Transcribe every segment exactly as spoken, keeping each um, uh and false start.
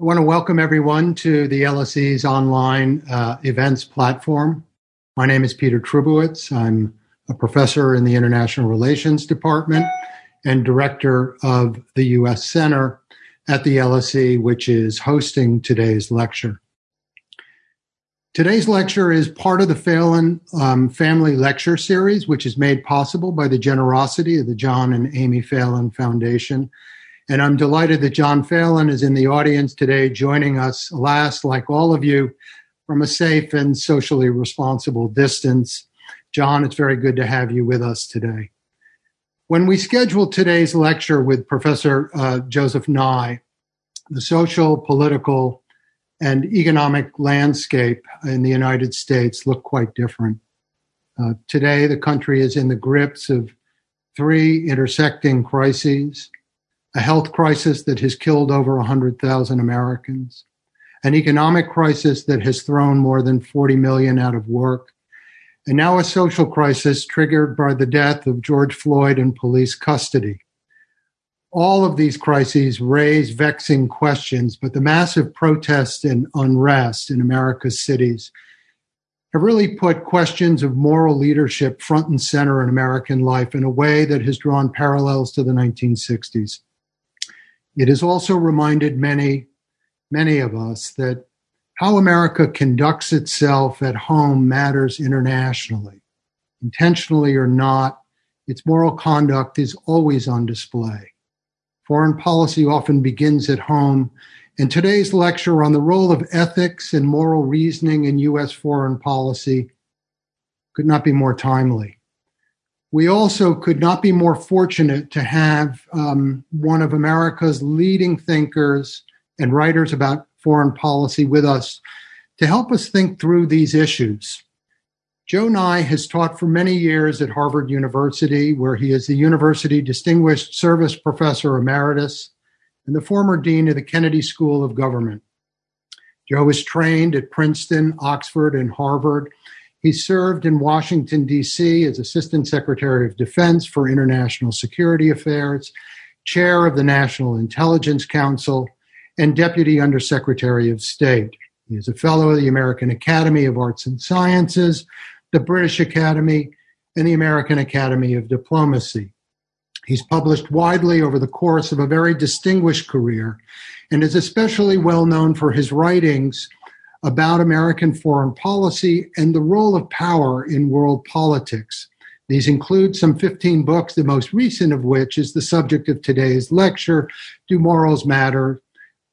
I want to welcome everyone to the L S E's online uh, events platform. My name is Peter Trubowitz. I'm a professor in the International Relations Department and director of the U S Center at the L S E, which is hosting today's lecture. Today's lecture is part of the Fallon um, Family Lecture Series, which is made possible by the generosity of the John and Amy Fallon Foundation. And I'm delighted that John Fallon is in the audience today, joining us, alas, like all of you, from a safe and socially responsible distance. John, it's very good to have you with us today. When we scheduled today's lecture with Professor uh, Joseph Nye, the social, political, and economic landscape in the United States look quite different. Uh, today, the country is in the grips of three intersecting crises: a health crisis that has killed over one hundred thousand Americans, an economic crisis that has thrown more than forty million out of work, and now a social crisis triggered by the death of George Floyd in police custody. All of these crises raise vexing questions, but the massive protests and unrest in America's cities have really put questions of moral leadership front and center in American life in a way that has drawn parallels to the nineteen sixties. It has also reminded many, many of us that how America conducts itself at home matters internationally. Intentionally or not, its moral conduct is always on display. Foreign policy often begins at home, and today's lecture on the role of ethics and moral reasoning in U S foreign policy could not be more timely. We also could not be more fortunate to have um, one of America's leading thinkers and writers about foreign policy with us to help us think through these issues. Joe Nye has taught for many years at Harvard University, where he is the University Distinguished Service Professor Emeritus and the former dean of the Kennedy School of Government. Joe was trained at Princeton, Oxford, and Harvard. He served in Washington, D C as Assistant Secretary of Defense for International Security Affairs, Chair of the National Intelligence Council, and Deputy Under Secretary of State. He is a Fellow of the American Academy of Arts and Sciences, the British Academy, and the American Academy of Diplomacy. He's published widely over the course of a very distinguished career and is especially well known for his writings about American foreign policy and the role of power in world politics. These include some fifteen books, the most recent of which is the subject of today's lecture, Do Morals Matter?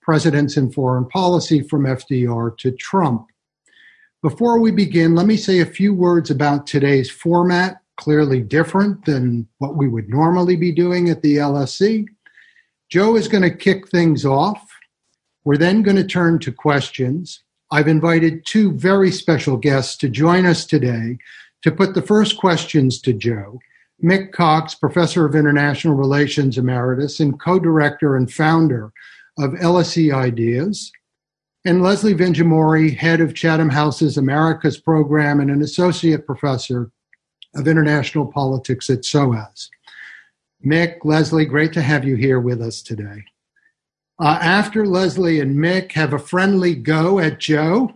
Presidents and Foreign Policy from F D R to Trump. Before we begin, let me say a few words about today's format, clearly different than what we would normally be doing at the L S E. Joe is going to kick things off. We're then going to turn to questions. I've invited two very special guests to join us today to put the first questions to Joe. Mick Cox, Professor of International Relations Emeritus and co-director and founder of L S E Ideas, and Leslie Vinjamori, head of Chatham House's Americas program and an associate professor of international politics at S O A S. Mick, Leslie, great to have you here with us today. Uh, after Leslie and Mick have a friendly go at Joe,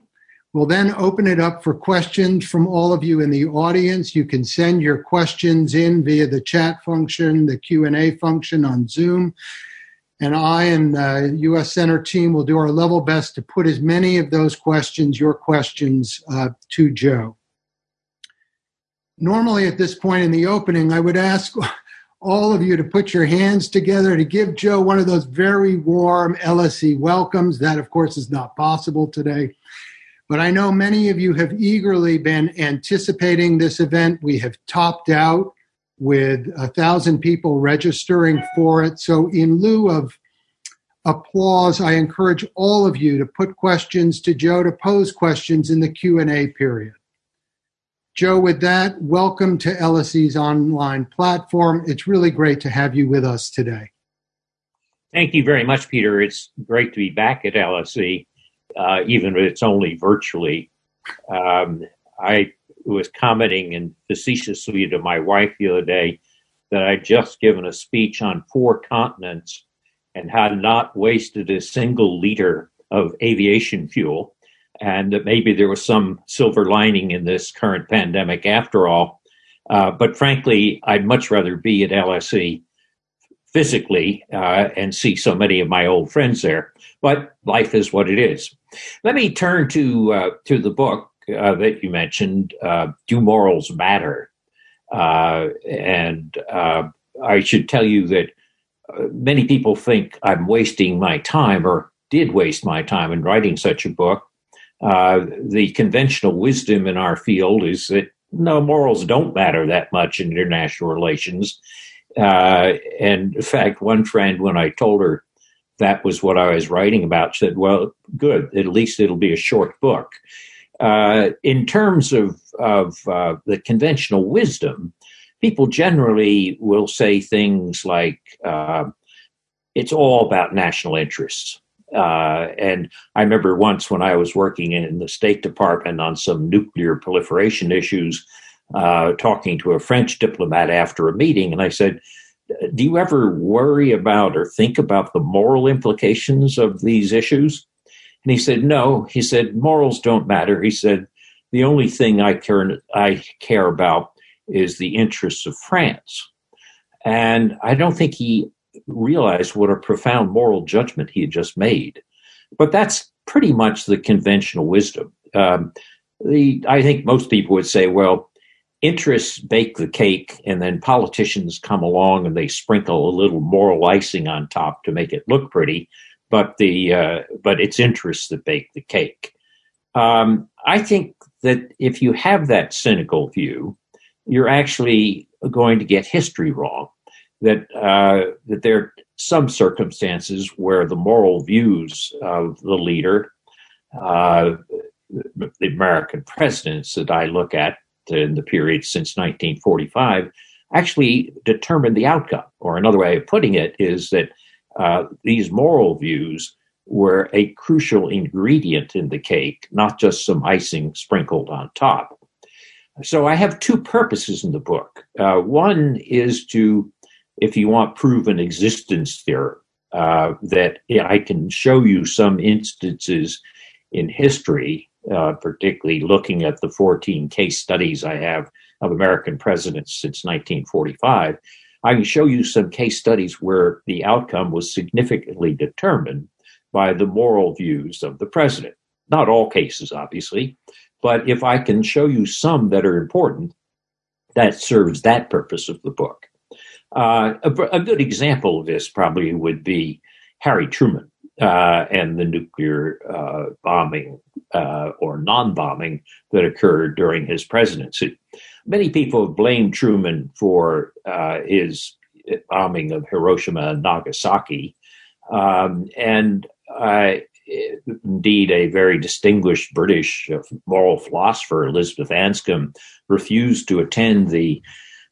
we'll then open it up for questions from all of you in the audience. You can send your questions in via the chat function, the Q and A function on Zoom, and I and the U S Center team will do our level best to put as many of those questions, your questions, uh, to Joe. Normally at this point in the opening, I would ask all of you to put your hands together to give Joe one of those very warm L S E welcomes. That, of course, is not possible today. But I know many of you have eagerly been anticipating this event. We have topped out with a thousand people registering for it. So in lieu of applause, I encourage all of you to put questions to Joe, to pose questions in the Q and A period. Joe, with that, welcome to L S E's online platform. It's really great to have you with us today. Thank you very much, Peter. It's great to be back at L S E, uh, even if it's only virtually. Um, I was commenting and facetiously to my wife the other day that I'd just given a speech on four continents and had not wasted a single liter of aviation fuel, and that maybe there was some silver lining in this current pandemic after all. Uh, but frankly, I'd much rather be at L S E physically uh, and see so many of my old friends there. But life is what it is. Let me turn to uh, to the book uh, that you mentioned, uh, Do Morals Matter? Uh, and uh, I should tell you that uh, many people think I'm wasting my time or did waste my time in writing such a book. Uh, the conventional wisdom in our field is that no, morals don't matter that much in international relations. Uh, and in fact, one friend, when I told her that was what I was writing about, said, well, good, at least it'll be a short book. Uh, in terms of, of uh, the conventional wisdom, people generally will say things like, uh, it's all about national interests. Uh, and I remember once when I was working in the State Department on some nuclear proliferation issues, uh, talking to a French diplomat after a meeting, and I said, do you ever worry about or think about the moral implications of these issues? And he said, no. He said, morals don't matter. He said, the only thing I care, I care about is the interests of France. And I don't think he realized what a profound moral judgment he had just made. But that's pretty much the conventional wisdom. Um, the, I think most people would say, well, interests bake the cake, and then politicians come along and they sprinkle a little moral icing on top to make it look pretty, but the uh, but it's interests that bake the cake. Um, I think that if you have that cynical view, you're actually going to get history wrong. That uh, that there are some circumstances where the moral views of the leader, uh, the American presidents that I look at in the period since nineteen forty-five, actually determine the outcome. Or another way of putting it is that uh, these moral views were a crucial ingredient in the cake, not just some icing sprinkled on top. So I have two purposes in the book. Uh, one is to, if you want, proven existence theory, uh, that I can show you some instances in history, uh, particularly looking at the fourteen case studies I have of American presidents since nineteen forty-five. I can show you some case studies where the outcome was significantly determined by the moral views of the president. Not all cases, obviously, but if I can show you some that are important, that serves that purpose of the book. Uh, a, a good example of this probably would be Harry Truman uh, and the nuclear uh, bombing uh, or non-bombing that occurred during his presidency. Many people have blamed Truman for uh, his bombing of Hiroshima and Nagasaki, um, and uh, indeed a very distinguished British moral philosopher, Elizabeth Anscombe, refused to attend the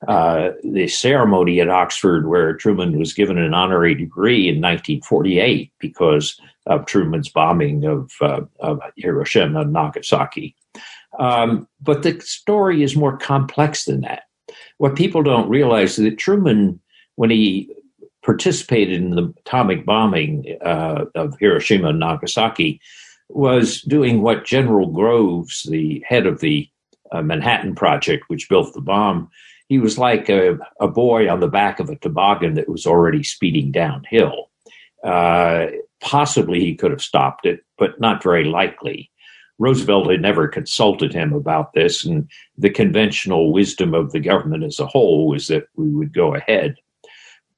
Uh, the ceremony at Oxford where Truman was given an honorary degree in nineteen forty-eight because of Truman's bombing of, uh, of Hiroshima and Nagasaki. Um, but the story is more complex than that. What people don't realize is that Truman, when he participated in the atomic bombing uh, of Hiroshima and Nagasaki, was doing what General Groves, the head of the uh, Manhattan Project, which built the bomb, he was like a, a boy on the back of a toboggan that was already speeding downhill. Uh, possibly he could have stopped it, but not very likely. Roosevelt had never consulted him about this, and the conventional wisdom of the government as a whole was that we would go ahead.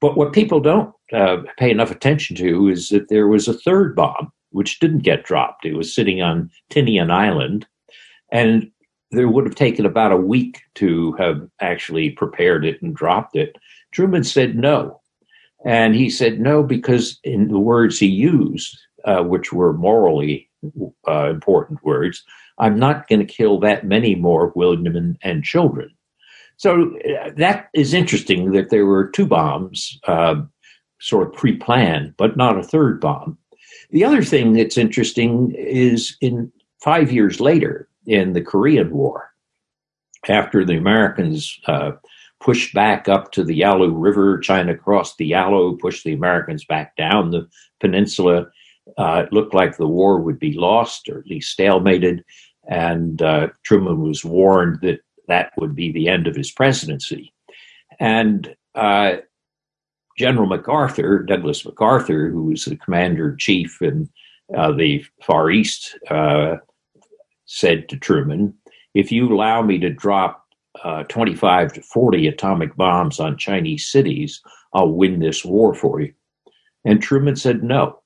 But what people don't uh, pay enough attention to is that there was a third bomb, which didn't get dropped. It was sitting on Tinian Island, and there would have taken about a week to have actually prepared it and dropped it. Truman said no. And he said no because in the words he used, uh, which were morally uh, important words, I'm not going to kill that many more women and children. So uh, that is interesting that there were two bombs uh, sort of pre-planned, but not a third bomb. The other thing that's interesting is in five years later, in the Korean War, after the Americans uh, pushed back up to the Yalu River, China crossed the Yalu, pushed the Americans back down the peninsula, Uh, it looked like the war would be lost, or at least stalemated, and uh, Truman was warned that that would be the end of his presidency. And uh, General MacArthur, Douglas MacArthur, who was the commander-in-chief in uh, the Far East, uh, said to Truman, if you allow me to drop uh, twenty-five to forty atomic bombs on Chinese cities, I'll win this war for you. And Truman said no.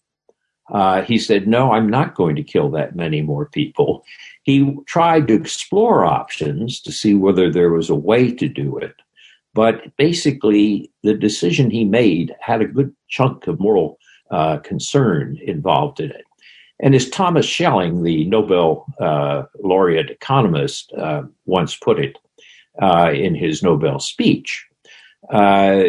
Uh, he said, no, I'm not going to kill that many more people. He tried to explore options to see whether there was a way to do it. But basically, the decision he made had a good chunk of moral uh, concern involved in it. And as Thomas Schelling, the Nobel uh, laureate economist, uh, once put it uh, in his Nobel speech, uh,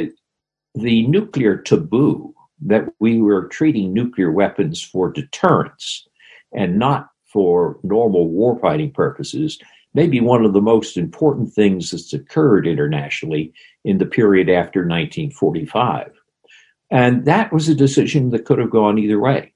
the nuclear taboo, that we were treating nuclear weapons for deterrence and not for normal warfighting purposes, may be one of the most important things that's occurred internationally in the period after nineteen forty-five. And that was a decision that could have gone either way.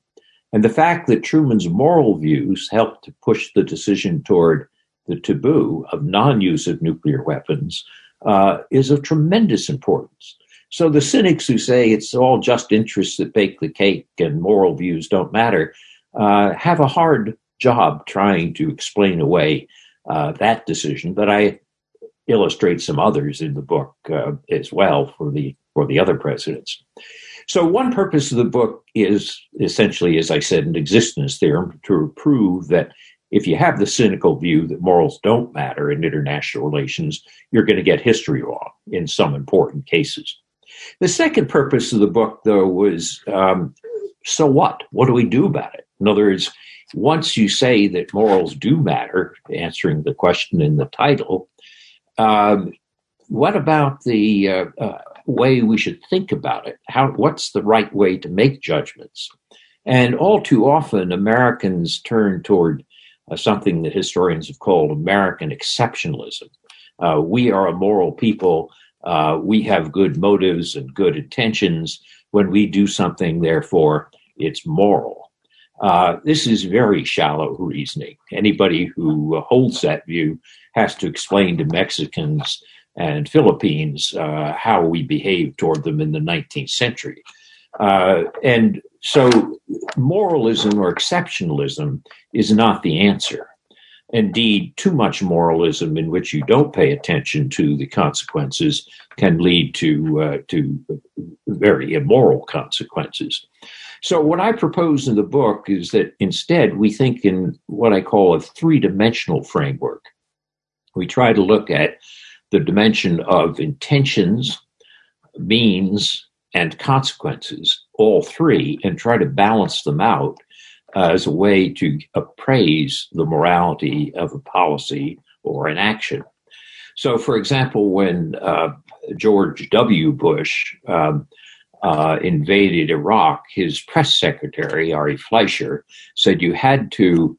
And the fact that Truman's moral views helped to push the decision toward the taboo of non-use of nuclear weapons uh, is of tremendous importance. So the cynics who say it's all just interests that bake the cake and moral views don't matter uh, have a hard job trying to explain away uh, that decision. But I illustrate some others in the book uh, as well for the for the other presidents. So one purpose of the book is essentially, as I said, an existence theorem to prove that if you have the cynical view that morals don't matter in international relations, you're going to get history wrong in some important cases. The second purpose of the book, though, was, um, so what? What do we do about it? In other words, once you say that morals do matter, answering the question in the title, um, what about the uh, uh, way we should think about it? How? What's the right way to make judgments? And all too often, Americans turn toward uh, something that historians have called American exceptionalism. Uh, we are a moral people. Uh, we have good motives and good intentions. When we do something, therefore, it's moral. Uh, this is very shallow reasoning. Anybody who holds that view has to explain to Mexicans and Philippines uh, how we behaved toward them in the nineteenth century. Uh, and so moralism or exceptionalism is not the answer. Indeed, too much moralism in which you don't pay attention to the consequences can lead to uh, to very immoral consequences. So what I propose in the book is that instead we think in what I call a three-dimensional framework. We try to look at the dimension of intentions, means, and consequences, all three, and try to balance them out Uh, as a way to appraise the morality of a policy or an action. So, for example, when uh, George W. Bush um, uh, invaded Iraq, his press secretary, Ari Fleischer, said you had to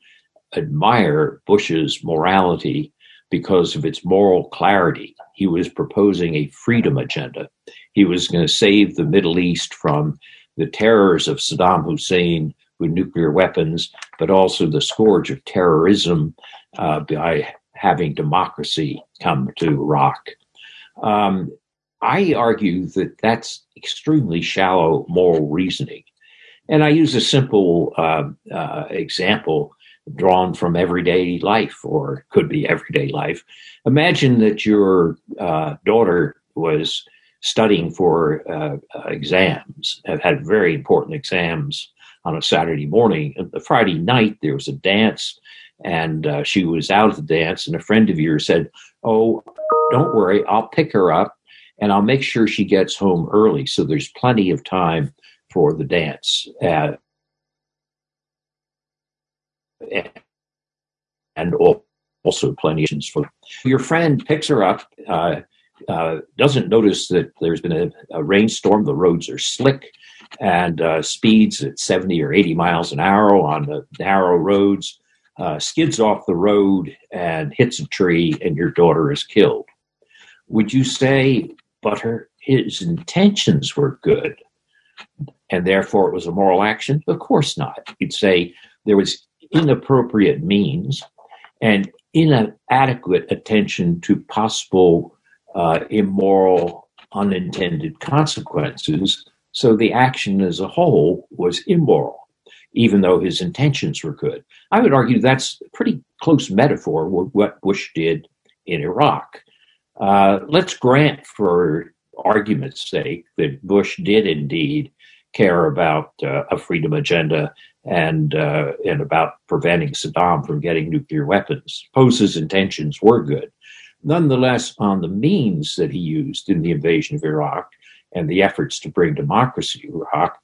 admire Bush's morality because of its moral clarity. He was proposing a freedom agenda. He was going to save the Middle East from the terrors of Saddam Hussein with nuclear weapons, but also the scourge of terrorism uh, by having democracy come to Iraq. Um, I argue that that's extremely shallow moral reasoning. And I use a simple uh, uh, example drawn from everyday life, or could be everyday life. Imagine that your uh, daughter was studying for uh, exams, have had very important exams, on a Saturday morning. The Friday night, there was a dance, and uh, she was out at the dance, and a friend of yours said, oh, don't worry, I'll pick her up, and I'll make sure she gets home early, so there's plenty of time for the dance. Uh, and also plenty of for your friend picks her up, uh, uh, doesn't notice that there's been a, a rainstorm, the roads are slick, and uh, speeds at seventy or eighty miles an hour on the narrow roads, uh, skids off the road and hits a tree, and your daughter is killed. Would you say, but her, his intentions were good? and therefore it was a moral action? Of course not. You'd say there was inappropriate means and inadequate attention to possible uh, immoral, unintended consequences. So the action as a whole was immoral, even though his intentions were good. I would argue that's a pretty close metaphor with what Bush did in Iraq. Uh, let's grant, for argument's sake, that Bush did indeed care about uh, a freedom agenda and uh, and about preventing Saddam from getting nuclear weapons. Suppose his intentions were good. Nonetheless, on the means that he used in the invasion of Iraq and the efforts to bring democracy to Iraq,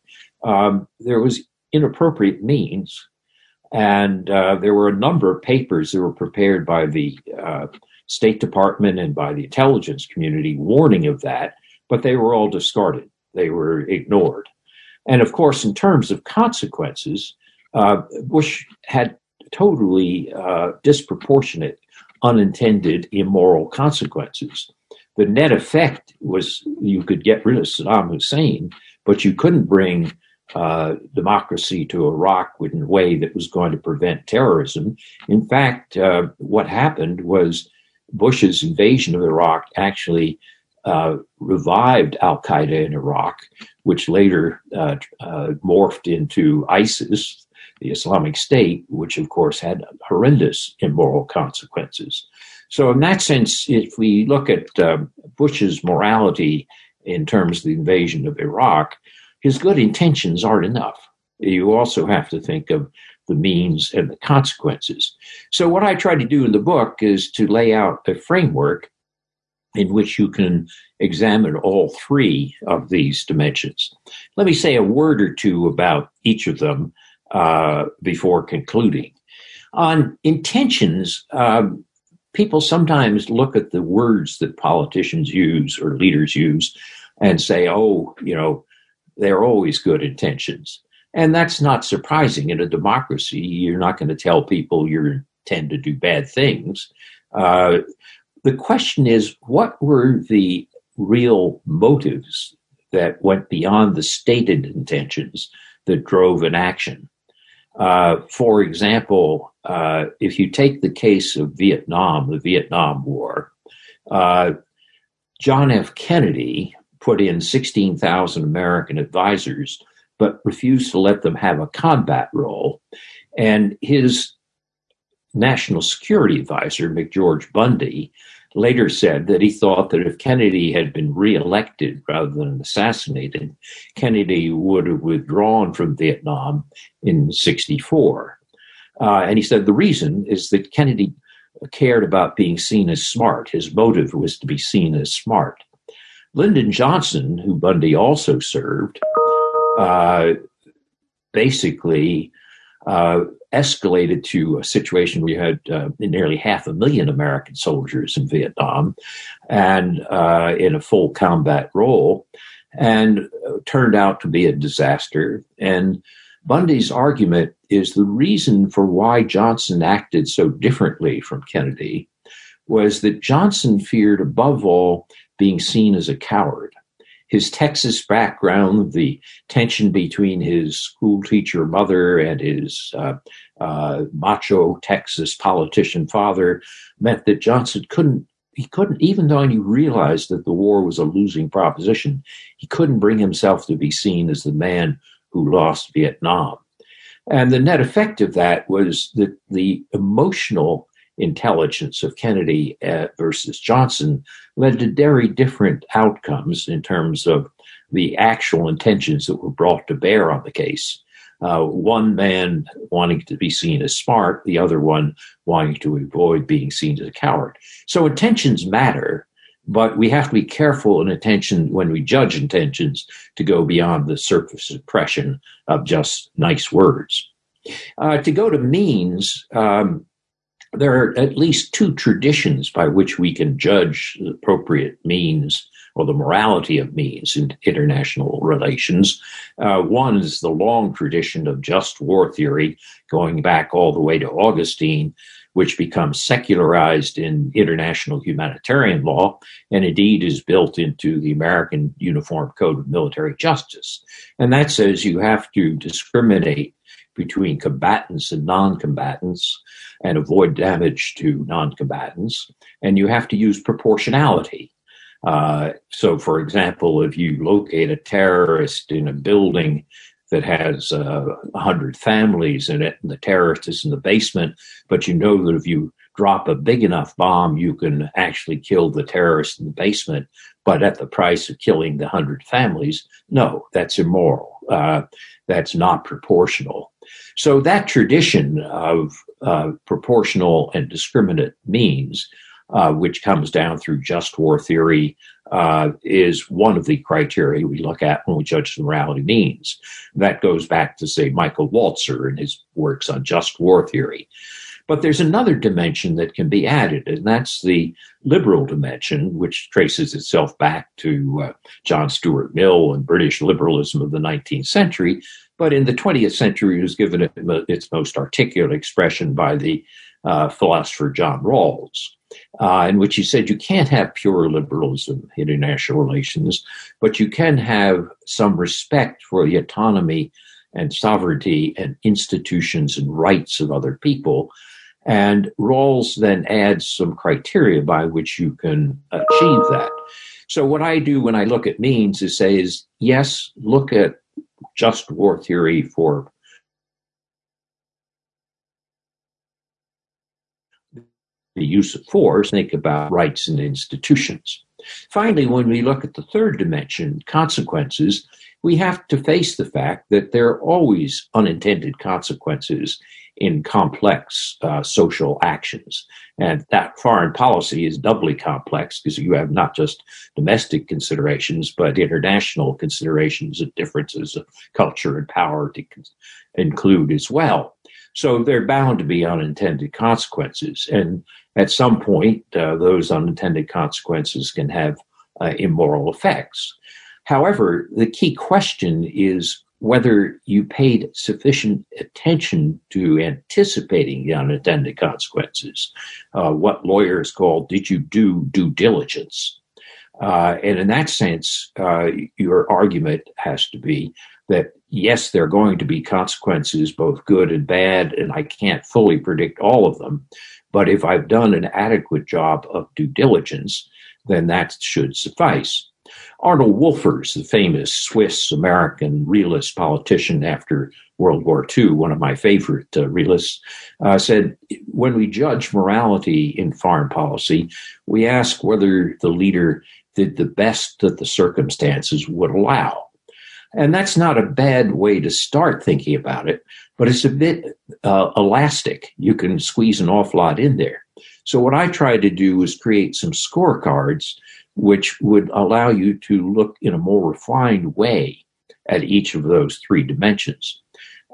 um, there was inappropriate means. And uh, there were a number of papers that were prepared by the uh, State Department and by the intelligence community warning of that, but they were all discarded. They were ignored. And of course, in terms of consequences, uh, Bush had totally uh, disproportionate, unintended, immoral consequences. The net effect was you could get rid of Saddam Hussein, but you couldn't bring uh, democracy to Iraq in a way that was going to prevent terrorism. In fact, uh, what happened was Bush's invasion of Iraq actually uh, revived al-Qaeda in Iraq, which later uh, uh, morphed into ISIS, the Islamic State, which of course had horrendous immoral consequences. So in that sense, if we look at uh, Bush's morality in terms of the invasion of Iraq, his good intentions aren't enough. You also have to think of the means and the consequences. So what I try to do in the book is to lay out a framework in which you can examine all three of these dimensions. Let me say a word or two about each of them uh, before concluding. On intentions, um, people sometimes look at the words that politicians use or leaders use and say, oh, you know, they're always good intentions. And that's not surprising. In a democracy, you're not going to tell people you tend to do bad things. Uh, the question is, what were the real motives that went beyond the stated intentions that drove an action? Uh, for example, uh, if you take the case of Vietnam, the Vietnam War, uh, John F. Kennedy put in sixteen thousand American advisors but refused to let them have a combat role. And his national security advisor, McGeorge Bundy, later said that he thought that if Kennedy had been reelected rather than assassinated, Kennedy would have withdrawn from Vietnam in sixty-four. Uh, and he said the reason is that Kennedy cared about being seen as smart. His motive was to be seen as smart. Lyndon Johnson, who Bundy also served, Uh, basically uh, escalated to a situation where you had uh, nearly half a million American soldiers in Vietnam and uh, in a full combat role, and uh, turned out to be a disaster. And Bundy's argument is the reason for why Johnson acted so differently from Kennedy was that Johnson feared, above all, being seen as a coward. His Texas background, the tension between his school teacher mother and his uh, uh, macho Texas politician father meant that Johnson couldn't, he couldn't, even though he realized that the war was a losing proposition, he couldn't bring himself to be seen as the man who lost Vietnam. And the net effect of that was that the emotional intelligence of Kennedy uh, versus Johnson led to very different outcomes in terms of the actual intentions that were brought to bear on the case. Uh, one man wanting to be seen as smart, the other one wanting to avoid being seen as a coward. So intentions matter, but we have to be careful in intention when we judge intentions to go beyond the surface impression of just nice words. Uh, to go to means, um, there are at least two traditions by which we can judge appropriate means or the morality of means in international relations. Uh, one is the long tradition of just war theory, going back all the way to Augustine, which becomes secularized in international humanitarian law and indeed is built into the American Uniform Code of Military Justice. And that says you have to discriminate between combatants and non-combatants and avoid damage to non-combatants. And you have to use proportionality. Uh, so, for example, if you locate a terrorist in a building that has uh, one hundred families in it, and the terrorist is in the basement, but you know that if you drop a big enough bomb, you can actually kill the terrorist in the basement, but at the price of killing the one hundred families. No, that's immoral. Uh, that's not proportional. So that tradition of uh, proportional and discriminate means, uh, which comes down through just war theory, Uh, is one of the criteria we look at when we judge the morality means. That goes back to, say, Michael Walzer and his works on just war theory. But there's another dimension that can be added, and that's the liberal dimension, which traces itself back to uh, John Stuart Mill and British liberalism of the nineteenth century. But in the twentieth century, it was given it its most articulate expression by the uh, philosopher John Rawls. Uh, in which he said you can't have pure liberalism in international relations, but you can have some respect for the autonomy and sovereignty and institutions and rights of other people. And Rawls then adds some criteria by which you can achieve that. So what I do when I look at means is say is, yes, look at just war theory for the use of force, think about rights and institutions. Finally, when we look at the third dimension, consequences, we have to face the fact that there are always unintended consequences in complex uh, social actions. And that foreign policy is doubly complex because you have not just domestic considerations, but international considerations of differences of culture and power to con- include as well. So there are bound to be unintended consequences. And at some point, uh, those unintended consequences can have uh, immoral effects. However, the key question is whether you paid sufficient attention to anticipating the unintended consequences, uh, what lawyers call, did you do due diligence? Uh, and in that sense, uh, your argument has to be that, yes, there are going to be consequences, both good and bad, and I can't fully predict all of them. But if I've done an adequate job of due diligence, then that should suffice. Arnold Wolfers, the famous Swiss-American realist politician after World War Two, one of my favorite uh, realists, uh, said, when we judge morality in foreign policy, we ask whether the leader did the best that the circumstances would allow. And that's not a bad way to start thinking about it, but it's a bit uh, elastic. You can squeeze an awful lot in there. So what I tried to do was create some scorecards which would allow you to look in a more refined way at each of those three dimensions.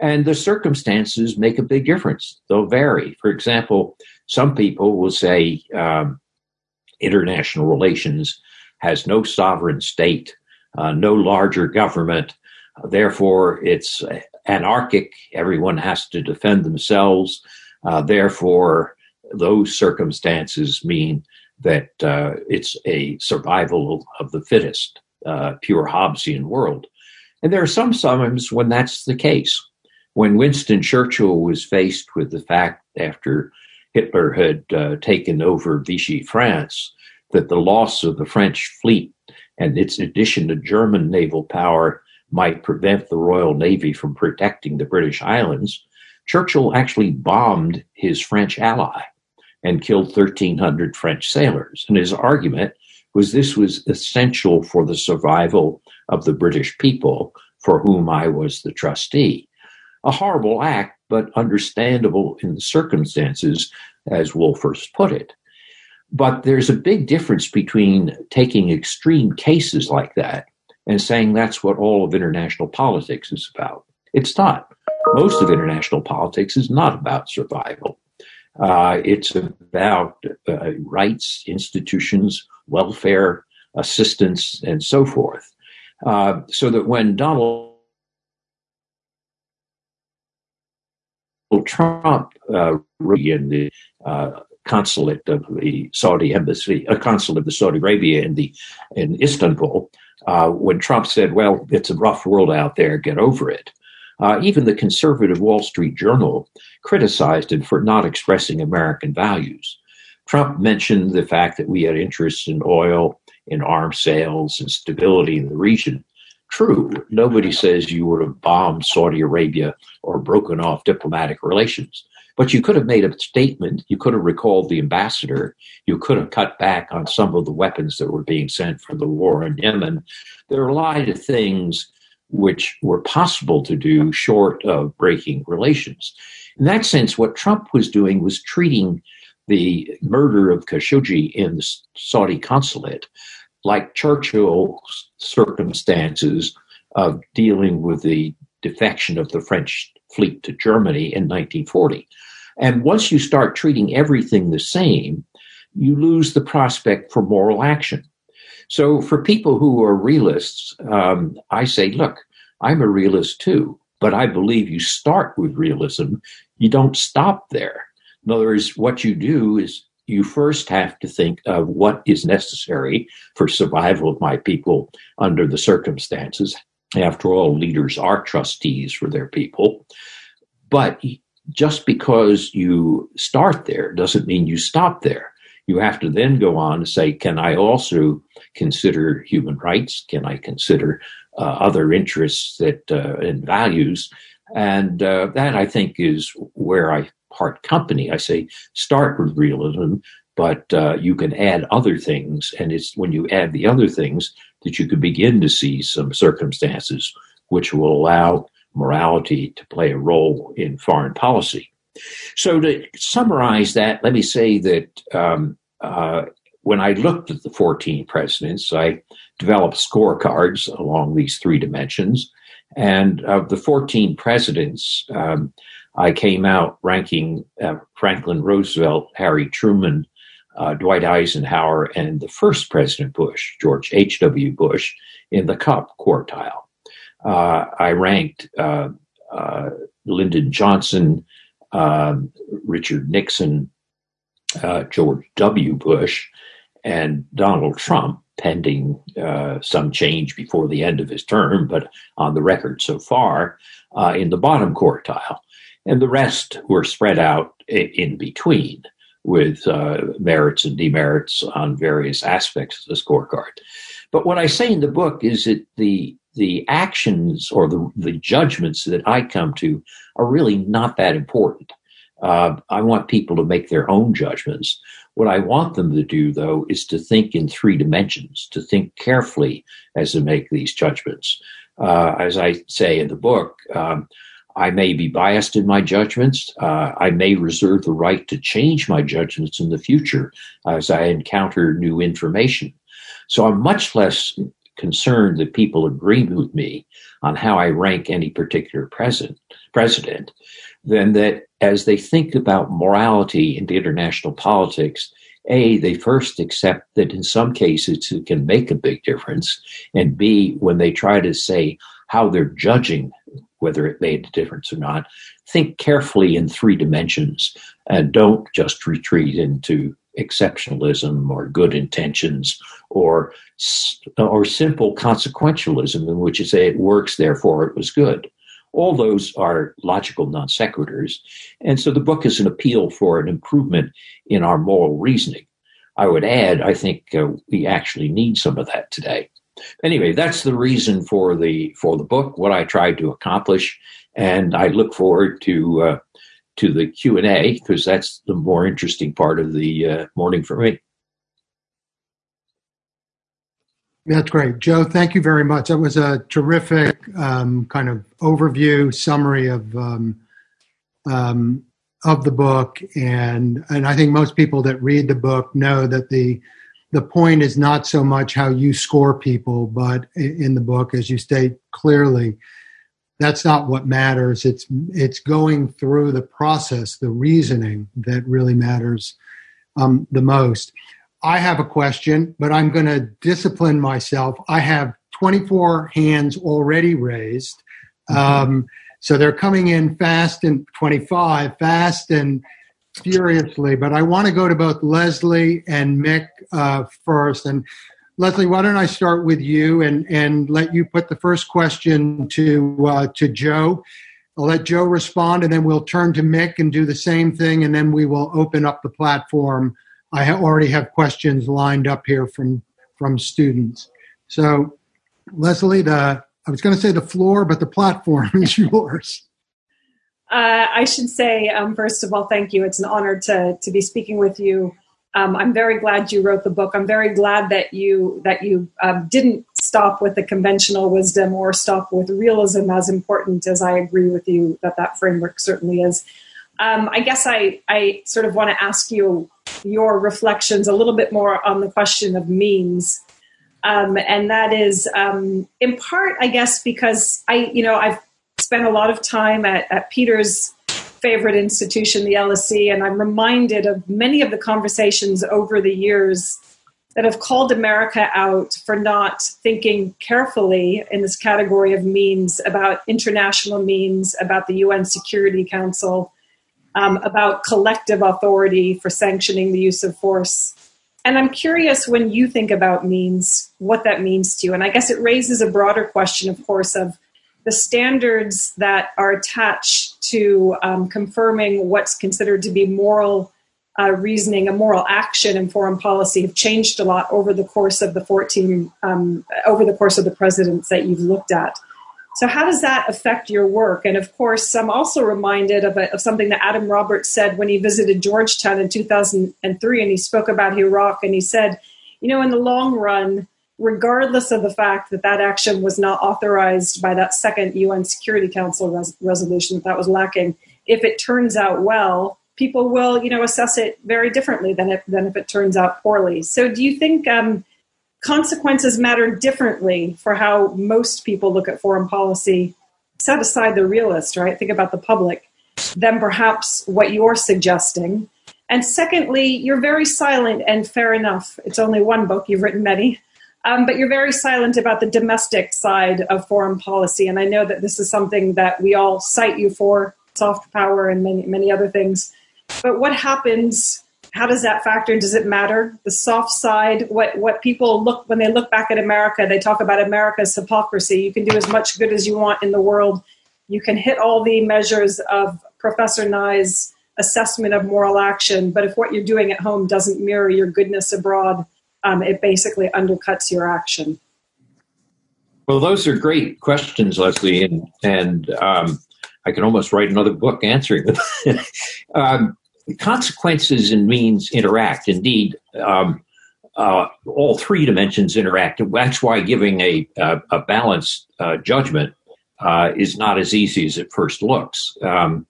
And the circumstances make a big difference. They'll vary. For example, some people will say um, international relations has no sovereign state, Uh, no larger government. Uh, therefore, it's anarchic. Everyone has to defend themselves. Uh, therefore, those circumstances mean that uh, it's a survival of the fittest, uh, pure Hobbesian world. And there are some times when that's the case. When Winston Churchill was faced with the fact after Hitler had uh, taken over Vichy France that the loss of the French fleet and its addition to German naval power might prevent the Royal Navy from protecting the British Islands, Churchill actually bombed his French ally and killed thirteen hundred French sailors. And his argument was this was essential for the survival of the British people, for whom I was the trustee. A horrible act, but understandable in the circumstances, as Wolfers put it. But there's a big difference between taking extreme cases like that and saying that's what all of international politics is about. It's not. Most of international politics is not about survival. Uh, it's about uh, rights, institutions, welfare, assistance, and so forth. Uh, so that when Donald Trump uh, in the uh, consulate of the Saudi embassy, a consul of the Saudi Arabia in the in Istanbul, uh, when Trump said, "Well, it's a rough world out there. Get over it." Uh, even the conservative Wall Street Journal criticized him for not expressing American values. Trump mentioned the fact that we had interests in oil, in arms sales, and stability in the region. True, nobody says you would have bombed Saudi Arabia or broken off diplomatic relations. But you could have made a statement, you could have recalled the ambassador, you could have cut back on some of the weapons that were being sent for the war in Yemen. There are a lot of things which were possible to do short of breaking relations. In that sense, what Trump was doing was treating the murder of Khashoggi in the Saudi consulate like Churchill's circumstances of dealing with the defection of the French fleet to Germany in nineteen forty. And once you start treating everything the same, you lose the prospect for moral action. So for people who are realists, um, I say, look, I'm a realist too, but I believe you start with realism. You don't stop there. In other words, what you do is you first have to think of what is necessary for survival of my people under the circumstances. After all, leaders are trustees for their people. But just because you start there doesn't mean you stop there. You have to then go on to say, can I also consider human rights? Can I consider uh, other interests that uh, and values? And uh, that, I think, is where I part company. I say, start with realism, but uh, you can add other things. And it's when you add the other things that you can begin to see some circumstances which will allow morality to play a role in foreign policy. So to summarize that, let me say that um, uh, when I looked at the fourteen presidents, I developed scorecards along these three dimensions. And of the fourteen presidents, um, I came out ranking uh, Franklin Roosevelt, Harry Truman, uh, Dwight Eisenhower, and the first President Bush, George H W Bush, in the cup quartile. Uh, I ranked uh, uh, Lyndon Johnson, Um, Richard Nixon, uh, George W. Bush, and Donald Trump, pending uh, some change before the end of his term, but on the record so far, uh, in the bottom quartile. And the rest were spread out in between with uh, merits and demerits on various aspects of the scorecard. But what I say in the book is that the the actions or the, the judgments that I come to are really not that important. Uh, I want people to make their own judgments. What I want them to do, though, is to think in three dimensions, to think carefully as they make these judgments. Uh, as I say in the book, um, I may be biased in my judgments. Uh, I may reserve the right to change my judgments in the future as I encounter new information. So I'm much less concerned that people agree with me on how I rank any particular president, president, than that as they think about morality and international politics, A, they first accept that in some cases it can make a big difference, and B, when they try to say how they're judging whether it made a difference or not, think carefully in three dimensions and don't just retreat into exceptionalism or good intentions or or simple consequentialism in which you say it works, therefore it was good. All those are logical non sequiturs. And so the book is an appeal for an improvement in our moral reasoning. I would add, I think uh, we actually need some of that today. Anyway, that's the reason for the for the book, what I tried to accomplish. And I look forward to uh, to the Q and A, because that's the more interesting part of the uh, morning for me. That's great. Joe, thank you very much. That was a terrific um, kind of overview, summary of um, um, of the book. And and I think most people that read the book know that the the point is not so much how you score people, but in the book, as you state clearly, that's not what matters. It's it's going through the process, the reasoning that really matters um, the most. I have a question, but I'm going to discipline myself. I have twenty-four hands already raised. Mm-hmm. Um, so they're coming in fast and twenty-five, fast and furiously. But I want to go to both Leslie and Mick uh, first. And Leslie, why don't I start with you and, and let you put the first question to uh, to Joe. I'll let Joe respond, and then we'll turn to Mick and do the same thing, and then we will open up the platform. I ha- already have questions lined up here from from students. So, Leslie, the I was going to say the floor, but the platform is yours. Uh, I should say, um, first of all, thank you. It's an honor to to be speaking with you. Um, I'm very glad you wrote the book. I'm very glad that you that you um, didn't stop with the conventional wisdom or stop with realism, as important as I agree with you that that framework certainly is. Um, I guess I, I sort of want to ask you your reflections a little bit more on the question of memes. Um, and that is um, in part, I guess, because I, you know, I've spent a lot of time at, at Peter's favorite institution, the L S E, and I'm reminded of many of the conversations over the years that have called America out for not thinking carefully in this category of memes, about international memes, about the U N Security Council, um, about collective authority for sanctioning the use of force. And I'm curious, when you think about memes, what that means to you. And I guess it raises a broader question, of course, of the standards that are attached to um, confirming what's considered to be moral uh, reasoning and moral action in foreign policy have changed a lot over the course of the fourteen um, over the course of the presidents that you've looked at. So how does that affect your work? And of course, I'm also reminded of, a, of something that Adam Roberts said when he visited Georgetown in two thousand three, and he spoke about Iraq, and he said, you know, in the long run, regardless of the fact that that action was not authorized by that second U N Security Council res- resolution, that was lacking, if it turns out well, people will, you know, assess it very differently than if, than if it turns out poorly. So do you think um, consequences matter differently for how most people look at foreign policy, set aside the realist, right? Think about the public, than perhaps what you're suggesting. And secondly, you're very silent, and fair enough. It's only one book. You've written many. Um, but you're very silent about the domestic side of foreign policy. And I know that this is something that we all cite you for, soft power and many, many other things. But what happens? How does that factor? Does it matter? The soft side, what, what people look, when they look back at America, they talk about America's hypocrisy. You can do as much good as you want in the world. You can hit all the measures of Professor Nye's assessment of moral action. But if what you're doing at home doesn't mirror your goodness abroad, Um, it basically undercuts your action. Well, those are great questions, Leslie, and, and um, I can almost write another book answering them. um, consequences and means interact. Indeed, um, uh, all three dimensions interact. That's why giving a, a, a balanced uh, judgment uh, is not as easy as it first looks. Um,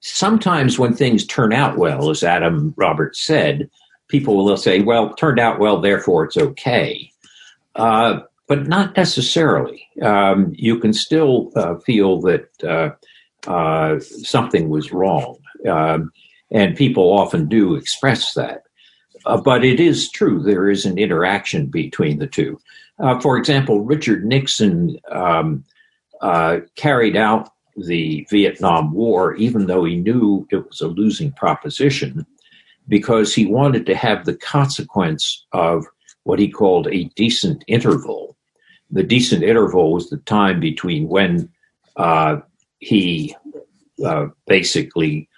sometimes when things turn out well, as Adam Roberts said, people will say, well, it turned out well, therefore it's okay. Uh, but not necessarily. Um, you can still uh, feel that uh, uh, something was wrong. Um, and people often do express that. Uh, but it is true, there is an interaction between the two. Uh, for example, Richard Nixon um, uh, carried out the Vietnam War, even though he knew it was a losing proposition, because he wanted to have the consequence of what he called a decent interval. The decent interval was the time between when uh, he uh, basically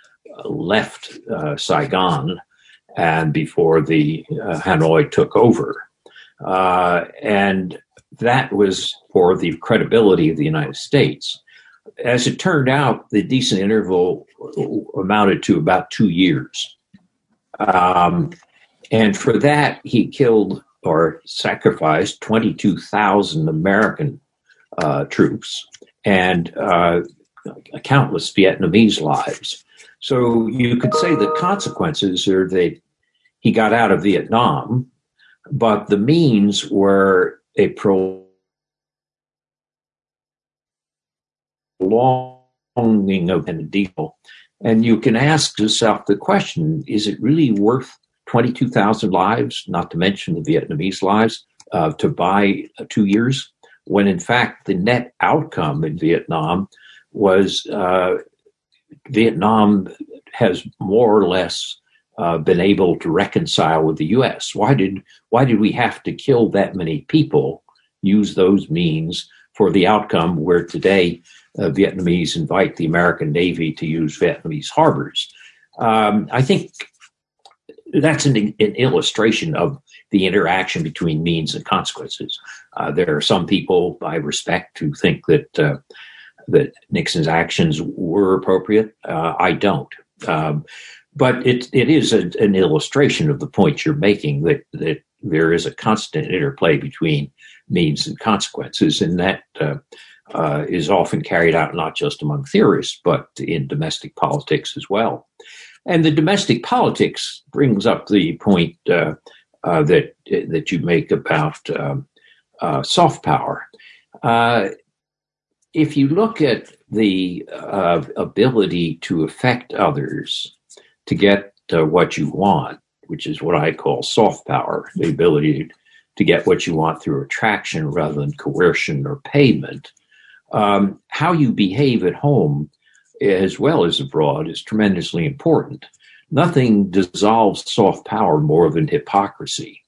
left uh, Saigon and before the uh, Hanoi took over. Uh, and that was for the credibility of the United States. As it turned out, the decent interval amounted to about two years. Um, and for that, he killed or sacrificed twenty-two thousand American uh, troops and uh, countless Vietnamese lives. So you could say the consequences are that he got out of Vietnam, but the means were a prolonging of a deal. And you can ask yourself the question, is it really worth twenty-two thousand lives, not to mention the Vietnamese lives, uh, to buy two years, when in fact the net outcome in Vietnam was uh, Vietnam has more or less uh, been able to reconcile with the U S. Why did why did we have to kill that many people, use those means for the outcome where today uh, Vietnamese invite the American Navy to use Vietnamese harbors? Um, I think that's an, an illustration of the interaction between means and consequences. Uh, there are some people I respect who think that uh, that Nixon's actions were appropriate. Uh, I don't. Um, but it it is a, an illustration of the point you're making, that that there is a constant interplay between means and consequences, and that uh, uh, is often carried out not just among theorists, but in domestic politics as well. And the domestic politics brings up the point uh, uh, that that you make about um, uh, soft power. Uh, if you look at the uh, ability to affect others to get uh, what you want, which is what I call soft power, the ability to get what you want through attraction rather than coercion or payment, um, how you behave at home as well as abroad is tremendously important. Nothing dissolves soft power more than hypocrisy.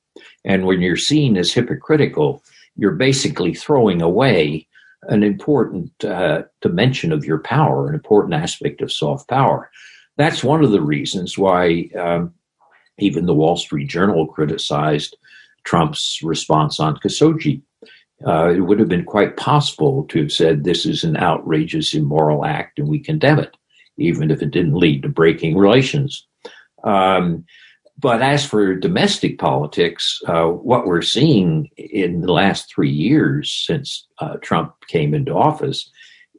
And when you're seen as hypocritical, you're basically throwing away an important uh, dimension of your power, an important aspect of soft power. That's one of the reasons why um, even the Wall Street Journal criticized Trump's response on Khashoggi. Uh, it would have been quite possible to have said this is an outrageous, immoral act and we condemn it, even if it didn't lead to breaking relations. Um, but as for domestic politics, uh, what we're seeing in the last three years since uh, Trump came into office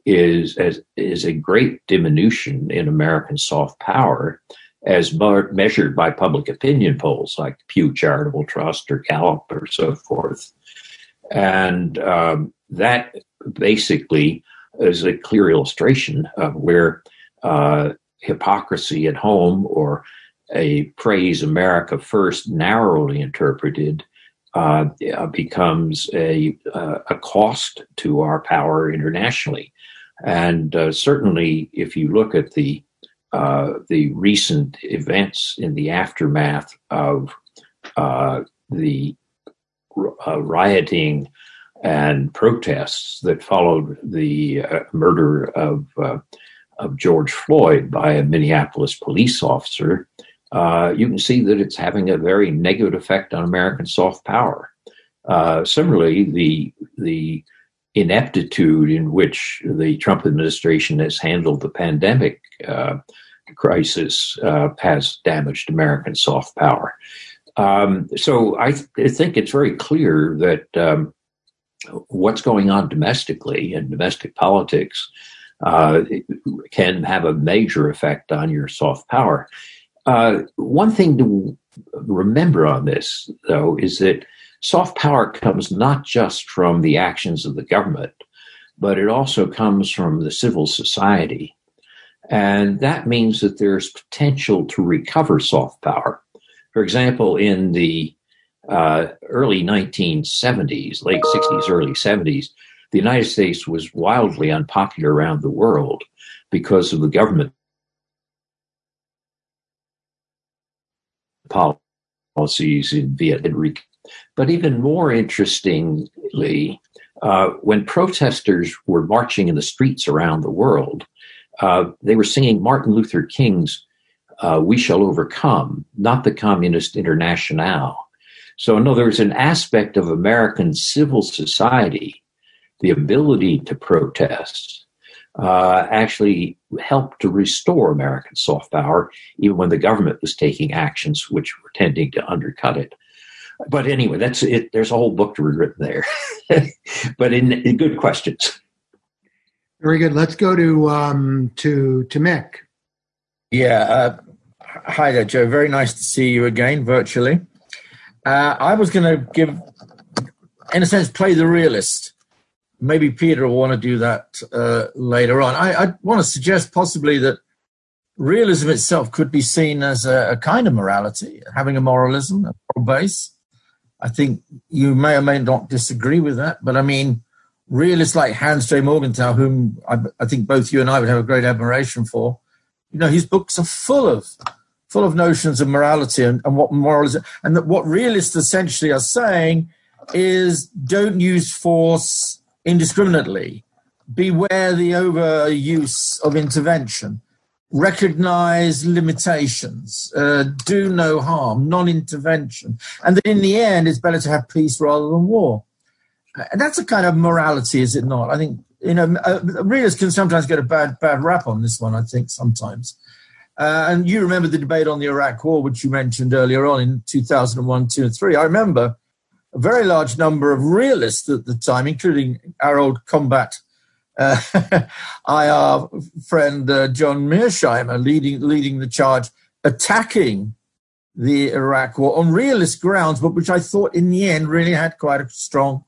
is, as, is a great diminution in American soft power as mar- measured by public opinion polls like Pew Charitable Trust or Gallup or so forth. And um, that basically is a clear illustration of where uh, hypocrisy at home, or a praise America first narrowly interpreted, uh, becomes a, uh, a cost to our power internationally. And uh, certainly, if you look at the uh, the recent events in the aftermath of uh, the Uh, rioting and protests that followed the uh, murder of uh, of George Floyd by a Minneapolis police officer, uh, you can see that it's having a very negative effect on American soft power. Uh, similarly, the the ineptitude in which the Trump administration has handled the pandemic uh, crisis uh, has damaged American soft power. Um, so I, th- I think it's very clear that um, what's going on domestically and domestic politics uh, can have a major effect on your soft power. Uh, one thing to remember on this, though, is that soft power comes not just from the actions of the government, but it also comes from the civil society. And that means that there's potential to recover soft power. For example, in the uh, early nineteen seventies, late sixties, early seventies, the United States was wildly unpopular around the world because of the government policies in Vietnam. But even more interestingly, uh, when protesters were marching in the streets around the world, uh, they were singing Martin Luther King's Uh, We Shall Overcome, not the Communist Internationale. So in other words, an aspect of American civil society, the ability to protest, uh, actually helped to restore American soft power, even when the government was taking actions which were tending to undercut it. But anyway, that's it. There's a whole book to be written there. But in, in good questions. Very good. Let's go to um, to to Mick. Yeah. Uh, hi there, Joe. Very nice to see you again virtually. Uh, I was going to give, in a sense, play the realist. Maybe Peter will want to do that uh, later on. I, I want to suggest possibly that realism itself could be seen as a, a kind of morality, having a moralism, a moral base. I think you may or may not disagree with that, but I mean, realists like Hans J. Morgenthau, whom I, I think both you and I would have a great admiration for, you know, his books are full of full of notions of morality and, and what moralism, and that what realists essentially are saying is don't use force indiscriminately. Beware the overuse of intervention. Recognize limitations. Uh, do no harm, non-intervention. And that in the end, it's better to have peace rather than war. And that's a kind of morality, is it not? I think, you know, uh, realists can sometimes get a bad, bad rap on this one, I think, sometimes. Uh, and you remember the debate on the Iraq War, which you mentioned earlier on in two thousand one, two, and three. I remember a very large number of realists at the time, including our old combat uh, I R friend uh, John Mearsheimer, leading leading the charge, attacking the Iraq War on realist grounds, but which I thought in the end really had quite a strong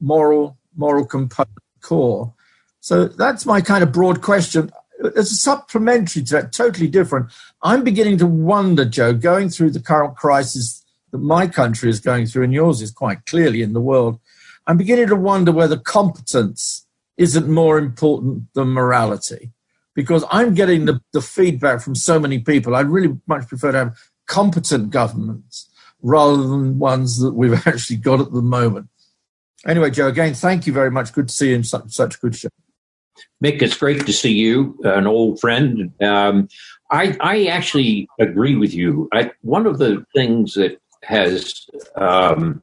moral moral component core. So that's my kind of broad question. As a supplementary to that, totally different. I'm beginning to wonder, Joe, going through the current crisis that my country is going through, and yours is quite clearly in the world, I'm beginning to wonder whether competence isn't more important than morality. Because I'm getting the, the feedback from so many people, I really much prefer to have competent governments rather than ones that we've actually got at the moment. Anyway, Joe, again, thank you very much. Good to see you in such, such good shape. Mick, it's great to see you, an old friend. Um, I, I actually agree with you. I, one of the things that has um,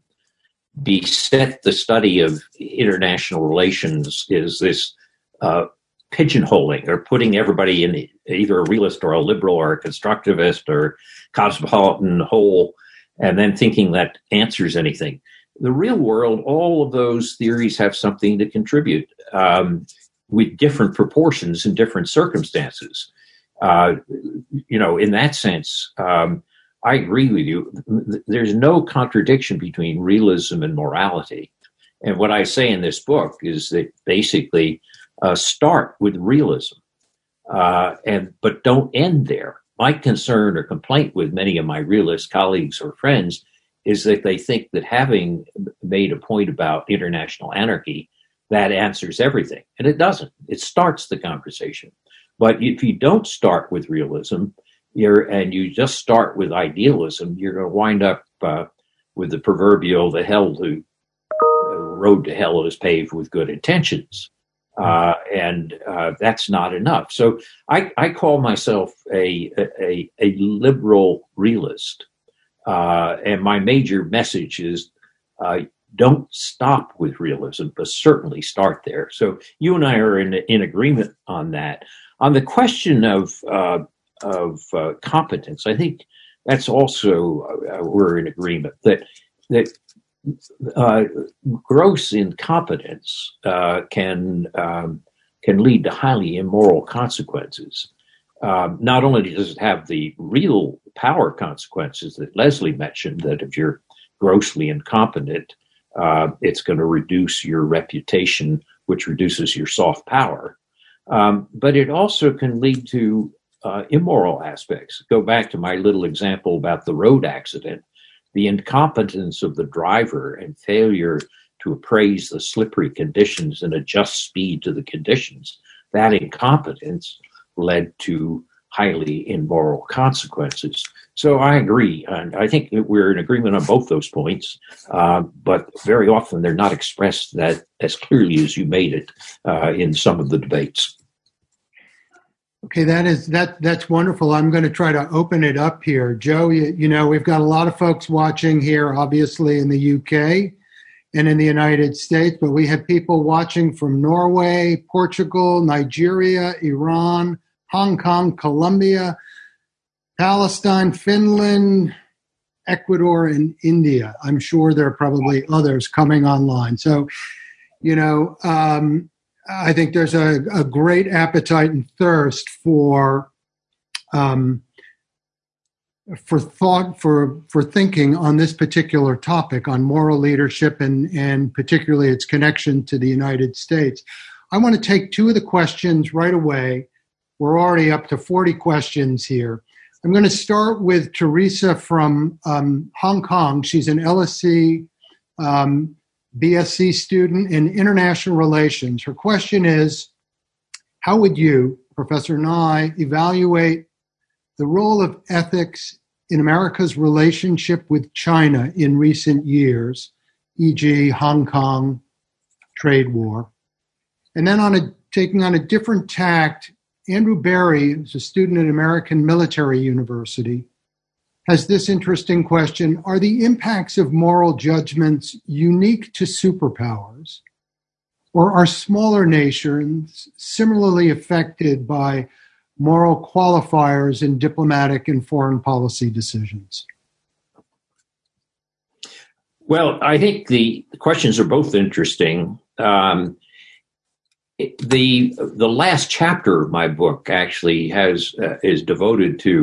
beset the study of international relations is this uh, pigeonholing, or putting everybody in either a realist or a liberal or a constructivist or cosmopolitan whole, and then thinking that answers anything. The real world, all of those theories have something to contribute. Um, with different proportions and different circumstances. Uh, you know, in that sense, um, I agree with you. There's no contradiction between realism and morality. And what I say in this book is that basically uh, start with realism, uh, and but don't end there. My concern or complaint with many of my realist colleagues or friends is that they think that having made a point about international anarchy, that answers everything. And it doesn't. It starts the conversation. But if you don't start with realism you're, and you just start with idealism, you're going to wind up uh, with the proverbial, the hell to, uh, road to hell is paved with good intentions. Uh, and uh, that's not enough. So I, I call myself a, a, a liberal realist. Uh, and my major message is, uh, don't stop with realism, but certainly start there. So you and I are in, in agreement on that. On the question of uh, of uh, competence, I think that's also uh, we're in agreement that that uh, gross incompetence uh, can um, can lead to highly immoral consequences. Um, not only does it have the real power consequences that Leslie mentioned, that if you're grossly incompetent, Uh, it's going to reduce your reputation, which reduces your soft power. Um, but it also can lead to uh, immoral aspects. Go back to my little example about the road accident. The incompetence of the driver and failure to appraise the slippery conditions and adjust speed to the conditions, that incompetence led to highly immoral consequences. So I agree, and I think we're in agreement on both those points, uh, but very often they're not expressed that as clearly as you made it uh, in some of the debates. Okay, that is that that's wonderful. I'm going to try to open it up here. Joe, you, you know, we've got a lot of folks watching here, obviously in the U K and in the United States, but we have people watching from Norway, Portugal, Nigeria, Iran, Hong Kong, Colombia, Palestine, Finland, Ecuador, and India. I'm sure there are probably others coming online. So, you know, um, I think there's a, a great appetite and thirst for um, for thought, for for thinking on this particular topic, on moral leadership and, and particularly its connection to the United States. I want to take two of the questions right away. We're already up to forty questions here. I'm going to start with Teresa from um, Hong Kong. She's an L S E um, B S c student in international relations. Her question is, how would you, Professor Nye, evaluate the role of ethics in America's relationship with China in recent years, for example Hong Kong trade war? And then on a, taking on a different tact, Andrew Berry, who's a student at American Military University, has this interesting question: are the impacts of moral judgments unique to superpowers, or are smaller nations similarly affected by moral qualifiers in diplomatic and foreign policy decisions? Well, I think the questions are both interesting. Um, The the last chapter of my book actually has uh, is devoted to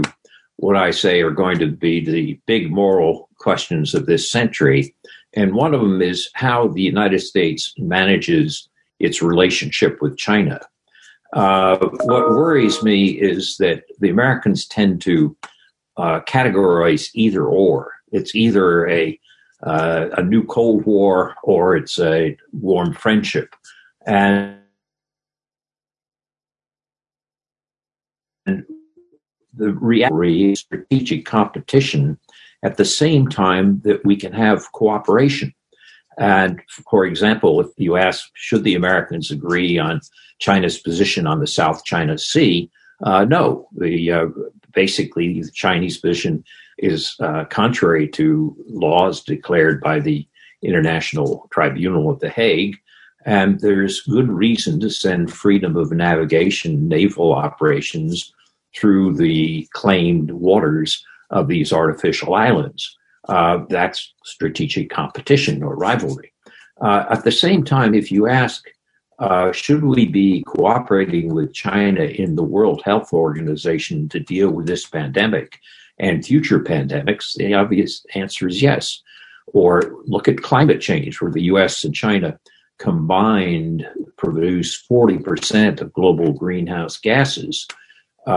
what I say are going to be the big moral questions of this century. And one of them is how the United States manages its relationship with China. Uh, what worries me is that the Americans tend to uh, categorize either or. It's either a, uh, a new Cold War or it's a warm friendship. And And the reality is strategic competition at the same time that we can have cooperation. And for example, if you ask, should the Americans agree on China's position on the South China Sea? Uh, no, the, uh, basically the Chinese position is uh, contrary to laws declared by the International Tribunal at The Hague. And there's good reason to send freedom of navigation, naval operations through the claimed waters of these artificial islands. Uh, that's strategic competition or rivalry. Uh, at the same time, if you ask, uh, should we be cooperating with China in the World Health Organization to deal with this pandemic and future pandemics, the obvious answer is yes. Or look at climate change, where the U S and China combined produce forty percent of global greenhouse gases.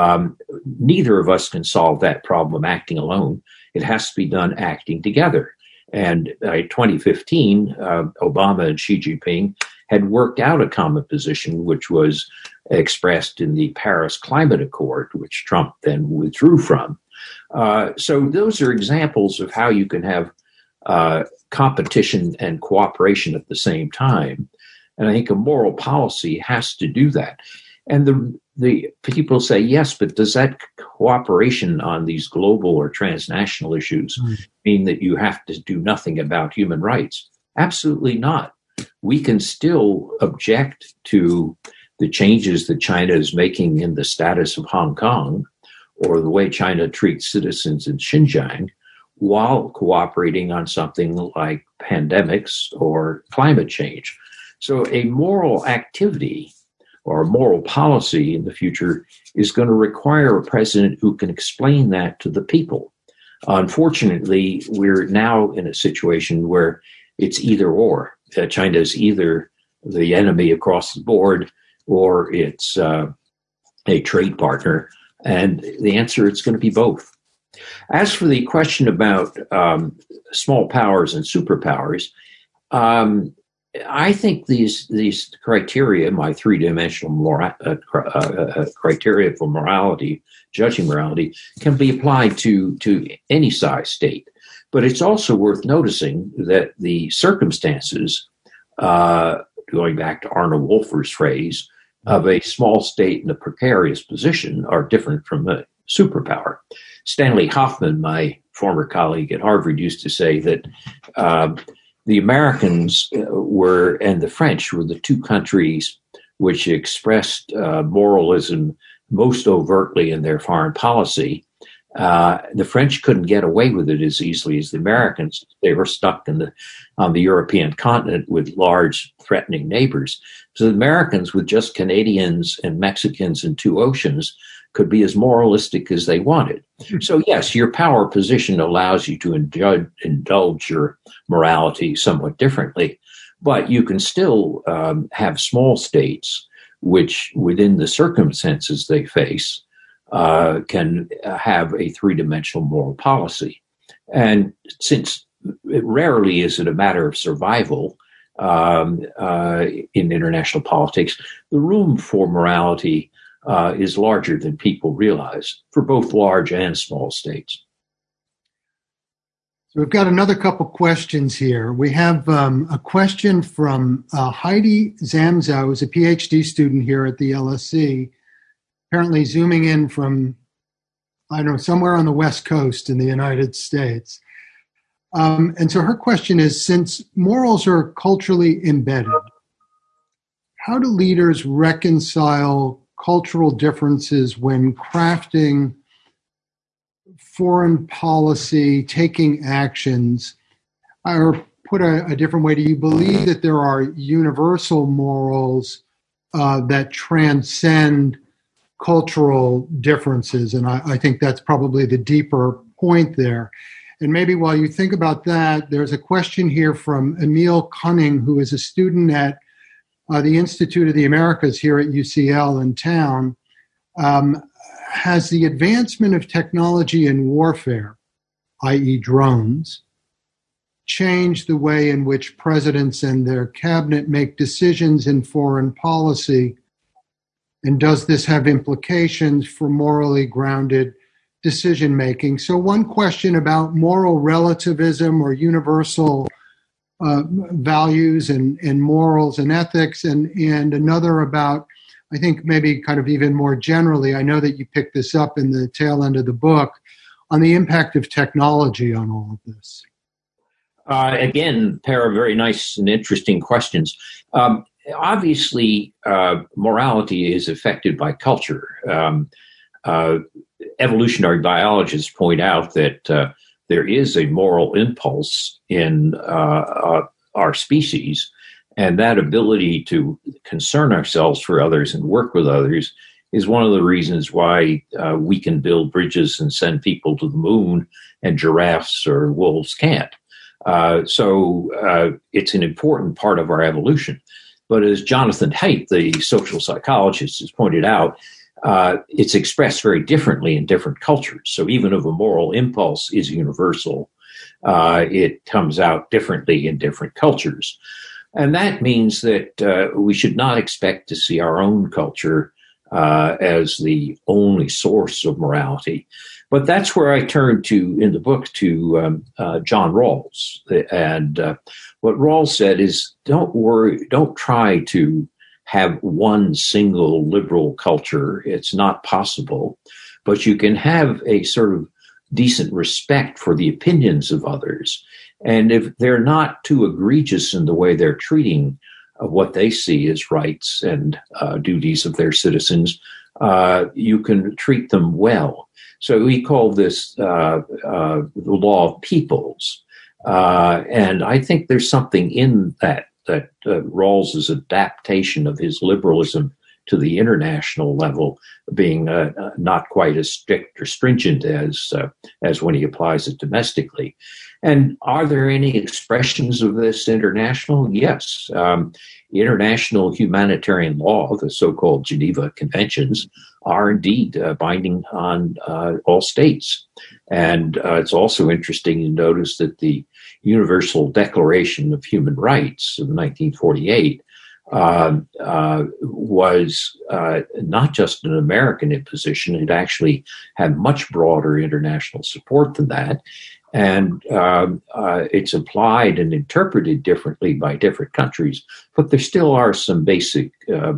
Um, neither of us can solve that problem acting alone. It has to be done acting together. And by twenty fifteen, uh, Obama and Xi Jinping had worked out a common position, which was expressed in the Paris Climate Accord, which Trump then withdrew from. Uh, so those are examples of how you can have uh, competition and cooperation at the same time. And I think a moral policy has to do that. And the the people say, yes, but does that cooperation on these global or transnational issues mm. mean that you have to do nothing about human rights? Absolutely not. We can still object to the changes that China is making in the status of Hong Kong or the way China treats citizens in Xinjiang while cooperating on something like pandemics or climate change. So a moral activity or moral policy in the future is going to require a president who can explain that to the people. Unfortunately, we're now in a situation where it's either or. Uh, China is either the enemy across the board or it's uh, a trade partner. And the answer, it's going to be both. As for the question about um, small powers and superpowers, um, I think these these criteria, my three-dimensional mora- uh, cr- uh, uh, criteria for morality, judging morality, can be applied to, to any size state. But it's also worth noticing that the circumstances, uh, going back to Arnold Wolfers' phrase, of a small state in a precarious position are different from a superpower. Stanley Hoffman, my former colleague at Harvard, used to say that uh, the Americans were, and the French were, the two countries which expressed uh, moralism most overtly in their foreign policy. Uh, the French couldn't get away with it as easily as the Americans. They were stuck in the, on the European continent with large threatening neighbors. So the Americans, with just Canadians and Mexicans and two oceans, could be as moralistic as they wanted. So yes, your power position allows you to indulge, indulge your morality somewhat differently, but you can still um, have small states which within the circumstances they face uh, can have a three-dimensional moral policy. And since it rarely is it a matter of survival um, uh, in international politics, the room for morality uh, is larger than people realize for both large and small states. So we've got another couple questions here. We have um, a question from uh, Heidi Zamzow, who's a PhD student here at the L S C, apparently zooming in from, I don't know, somewhere on the West Coast in the United States. Um, and so her question is, since morals are culturally embedded, how do leaders reconcile cultural differences when crafting foreign policy, taking actions? Or put a, a different way, do you believe that there are universal morals uh, that transcend cultural differences? And I, I think that's probably the deeper point there. And maybe while you think about that, there's a question here from Emil Cunning, who is a student at uh, the Institute of the Americas here at U C L in town. Um, Has the advancement of technology in warfare, that is drones, changed the way in which presidents and their cabinet make decisions in foreign policy? And does this have implications for morally grounded decision making? So one question about moral relativism or universal uh, values and, and morals and ethics, and, and another about, I think maybe kind of even more generally, I know that you picked this up in the tail end of the book, on the impact of technology on all of this. Uh, again, a pair of very nice and interesting questions. Um, obviously, uh, morality is affected by culture. Um, uh, evolutionary biologists point out that uh, there is a moral impulse in uh, our, our species, and that ability to concern ourselves for others and work with others is one of the reasons why uh, we can build bridges and send people to the moon, and giraffes or wolves can't. Uh, so uh, it's an important part of our evolution. But as Jonathan Haidt, the social psychologist, has pointed out, uh, it's expressed very differently in different cultures. So even if a moral impulse is universal, uh, it comes out differently in different cultures. And that means that uh, we should not expect to see our own culture uh, as the only source of morality. But that's where I turn to, in the book, to um, uh, John Rawls. And uh, what Rawls said is, don't worry, don't try to have one single liberal culture. It's not possible. But you can have a sort of decent respect for the opinions of others. And if they're not too egregious in the way they're treating what they see as rights and uh, duties of their citizens, uh, you can treat them well. So we call this uh, uh, the law of peoples. Uh, and I think there's something in that, that uh, Rawls's adaptation of his liberalism to the international level being uh, not quite as strict or stringent as uh, as when he applies it domestically. And are there any expressions of this international? Yes. Um, international humanitarian law, the so-called Geneva Conventions, are indeed uh, binding on uh, all states. And uh, it's also interesting to notice that the Universal Declaration of Human Rights of nineteen forty-eight uh, uh, was uh, not just an American imposition. It actually had much broader international support than that. And um, uh, it's applied and interpreted differently by different countries, but there still are some basic uh,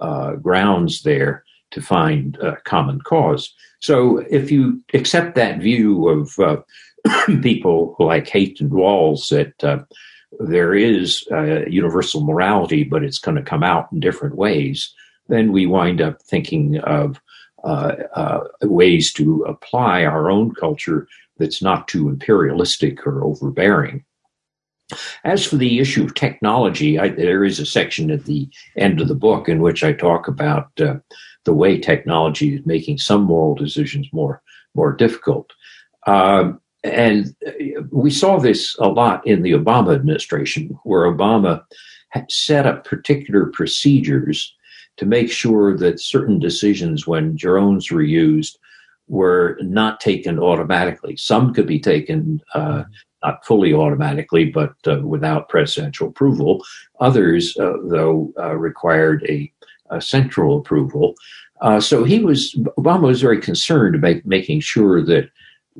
uh, grounds there to find uh, common cause. So if you accept that view of uh, people like Haidt and Rawls, that uh, there is uh, universal morality, but it's going to come out in different ways, then we wind up thinking of uh, uh, ways to apply our own culture that's not too imperialistic or overbearing. As for the issue of technology, I, there is a section at the end of the book in which I talk about uh, the way technology is making some moral decisions more, more difficult. Uh, and we saw this a lot in the Obama administration, where Obama had set up particular procedures to make sure that certain decisions when drones were used were not taken automatically. Some could be taken uh, not fully automatically, but uh, without presidential approval. Others, uh, though, uh, required a, a central approval. Uh, so he was, Obama was very concerned about making sure that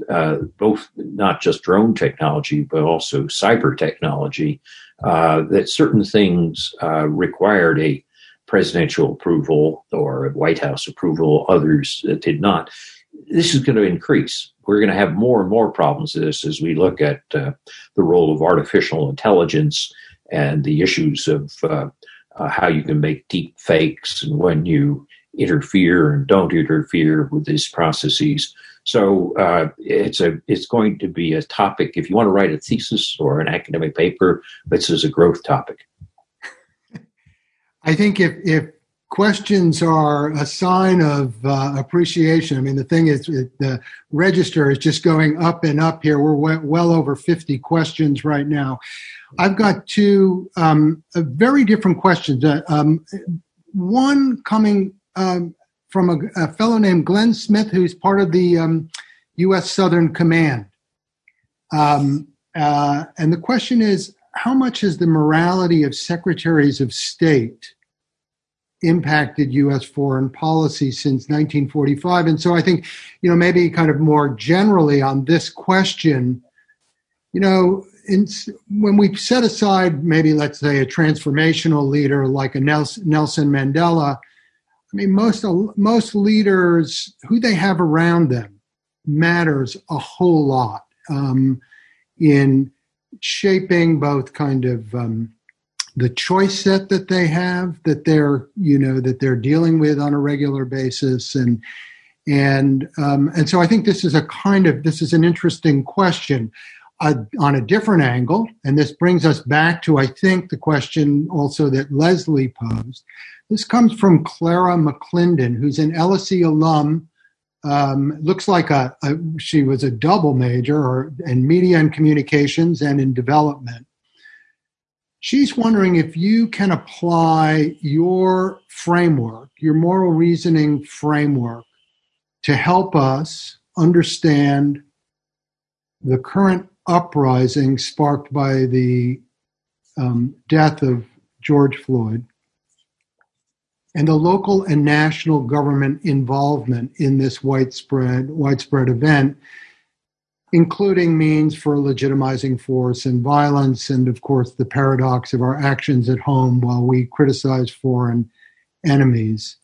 uh, both, not just drone technology, but also cyber technology, uh, that certain things uh, required a presidential approval or White House approval, others uh, did not. This is going to increase. We're going to have more and more problems with this as we look at uh, the role of artificial intelligence and the issues of uh, uh, how you can make deep fakes and when you interfere and don't interfere with these processes. So uh, it's a it's going to be a topic. If you want to write a thesis or an academic paper, this is a growth topic. I think if if questions are a sign of uh, appreciation. I mean, the thing is, it, the register is just going up and up here. We're well, well over fifty questions right now. I've got two um, very different questions. Uh, um, one coming um, from a, a fellow named Glenn Smith, who's part of the um, U S Southern Command. Um, uh, and the question is, how much has the morality of secretaries of state impacted U S foreign policy since nineteen forty-five? And so I think, you know, maybe kind of more generally on this question, you know, in, when we set aside maybe, let's say, a transformational leader like a Nelson, Nelson Mandela, I mean, most, most leaders, who they have around them matters a whole lot um, in shaping both kind of um, the choice set that they have, that they're, you know, that they're dealing with on a regular basis. And, and, um, and so I think this is a kind of, this is an interesting question uh, on a different angle. And this brings us back to, I think, the question also that Leslie posed. This comes from Clara McClendon, who's an L S E alum. Um, looks like a, a, she was a double major or, in media and communications and in development. She's wondering if you can apply your framework, your moral reasoning framework, to help us understand the current uprising sparked by the um, death of George Floyd and the local and national government involvement in this widespread, widespread event, including means for legitimizing force and violence, and of course the paradox of our actions at home while we criticize foreign enemies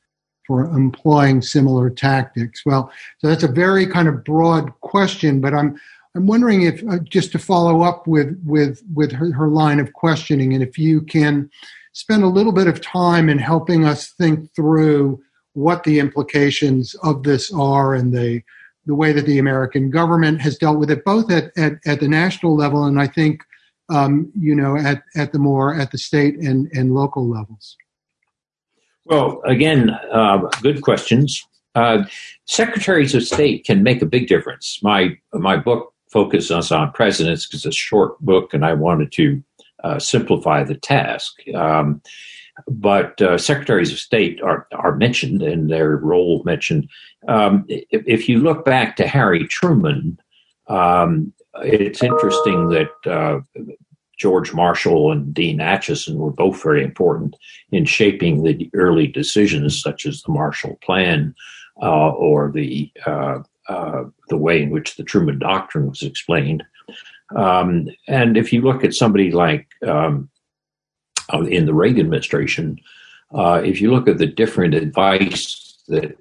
for employing similar tactics. Well, so that's a very kind of broad question, but I'm I'm wondering if uh, just to follow up with with with her, her line of questioning, and if you can spend a little bit of time in helping us think through what the implications of this are and the the way that the American government has dealt with it, both at, at, at the national level and I think, um, you know, at, at the more at the state and, and local levels. Well, again, uh, good questions. Uh, secretaries of state can make a big difference. My my book focuses on presidents because it's a short book and I wanted to uh, simplify the task. Um, But uh, secretaries of state are, are mentioned and their role mentioned. Um, if, if you look back to Harry Truman, um, it's interesting that uh, George Marshall and Dean Acheson were both very important in shaping the early decisions, such as the Marshall Plan uh, or the uh, uh, the way in which the Truman Doctrine was explained. Um, and if you look at somebody like um, in the Reagan administration, uh, if you look at the different advice that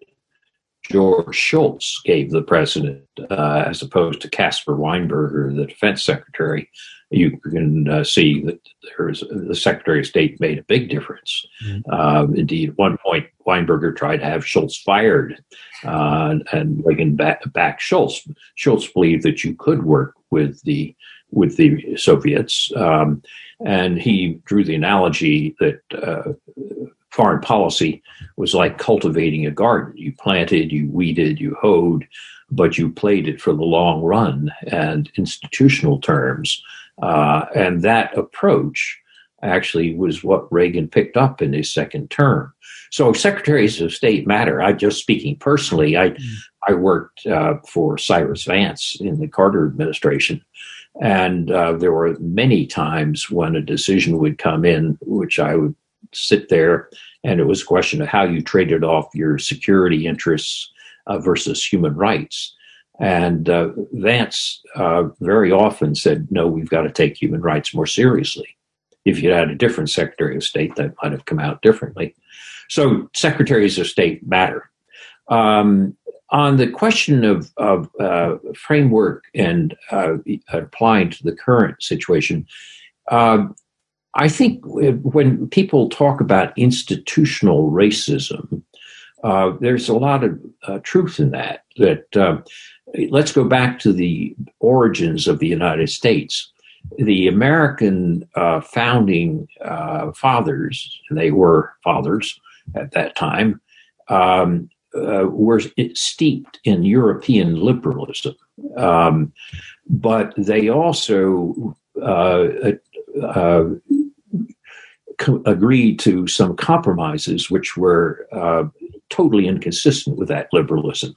George Shultz gave the president, uh, as opposed to Caspar Weinberger, the defense secretary, you can uh, see that there is, the Secretary of State made a big difference. Mm-hmm. Uh, indeed, at one point, Weinberger tried to have Shultz fired, uh, and Reagan back, back Shultz. Shultz believed that you could work with the with the Soviets. Um, and he drew the analogy that uh, foreign policy was like cultivating a garden. You planted, you weeded, you hoed, but you played it for the long run and institutional terms. Uh, and that approach actually was what Reagan picked up in his second term. So secretaries of state matter. I just speaking personally, I mm. I worked uh, for Cyrus Vance in the Carter administration. And uh, there were many times when a decision would come in, which I would sit there, and it was a question of how you traded off your security interests uh, versus human rights. And uh, Vance uh, very often said, no, we've got to take human rights more seriously. If you had a different Secretary of State, that might have come out differently. So secretaries of state matter. Um, on the question of, of uh, framework and uh, applying to the current situation, uh, I think when people talk about institutional racism, uh, there's a lot of uh, truth in that. That uh, let's go back to the origins of the United States. The American uh, founding uh, fathers, and they were fathers at that time, um, uh, were steeped in European liberalism. Um, but they also uh, uh, co- agreed to some compromises which were uh, totally inconsistent with that liberalism.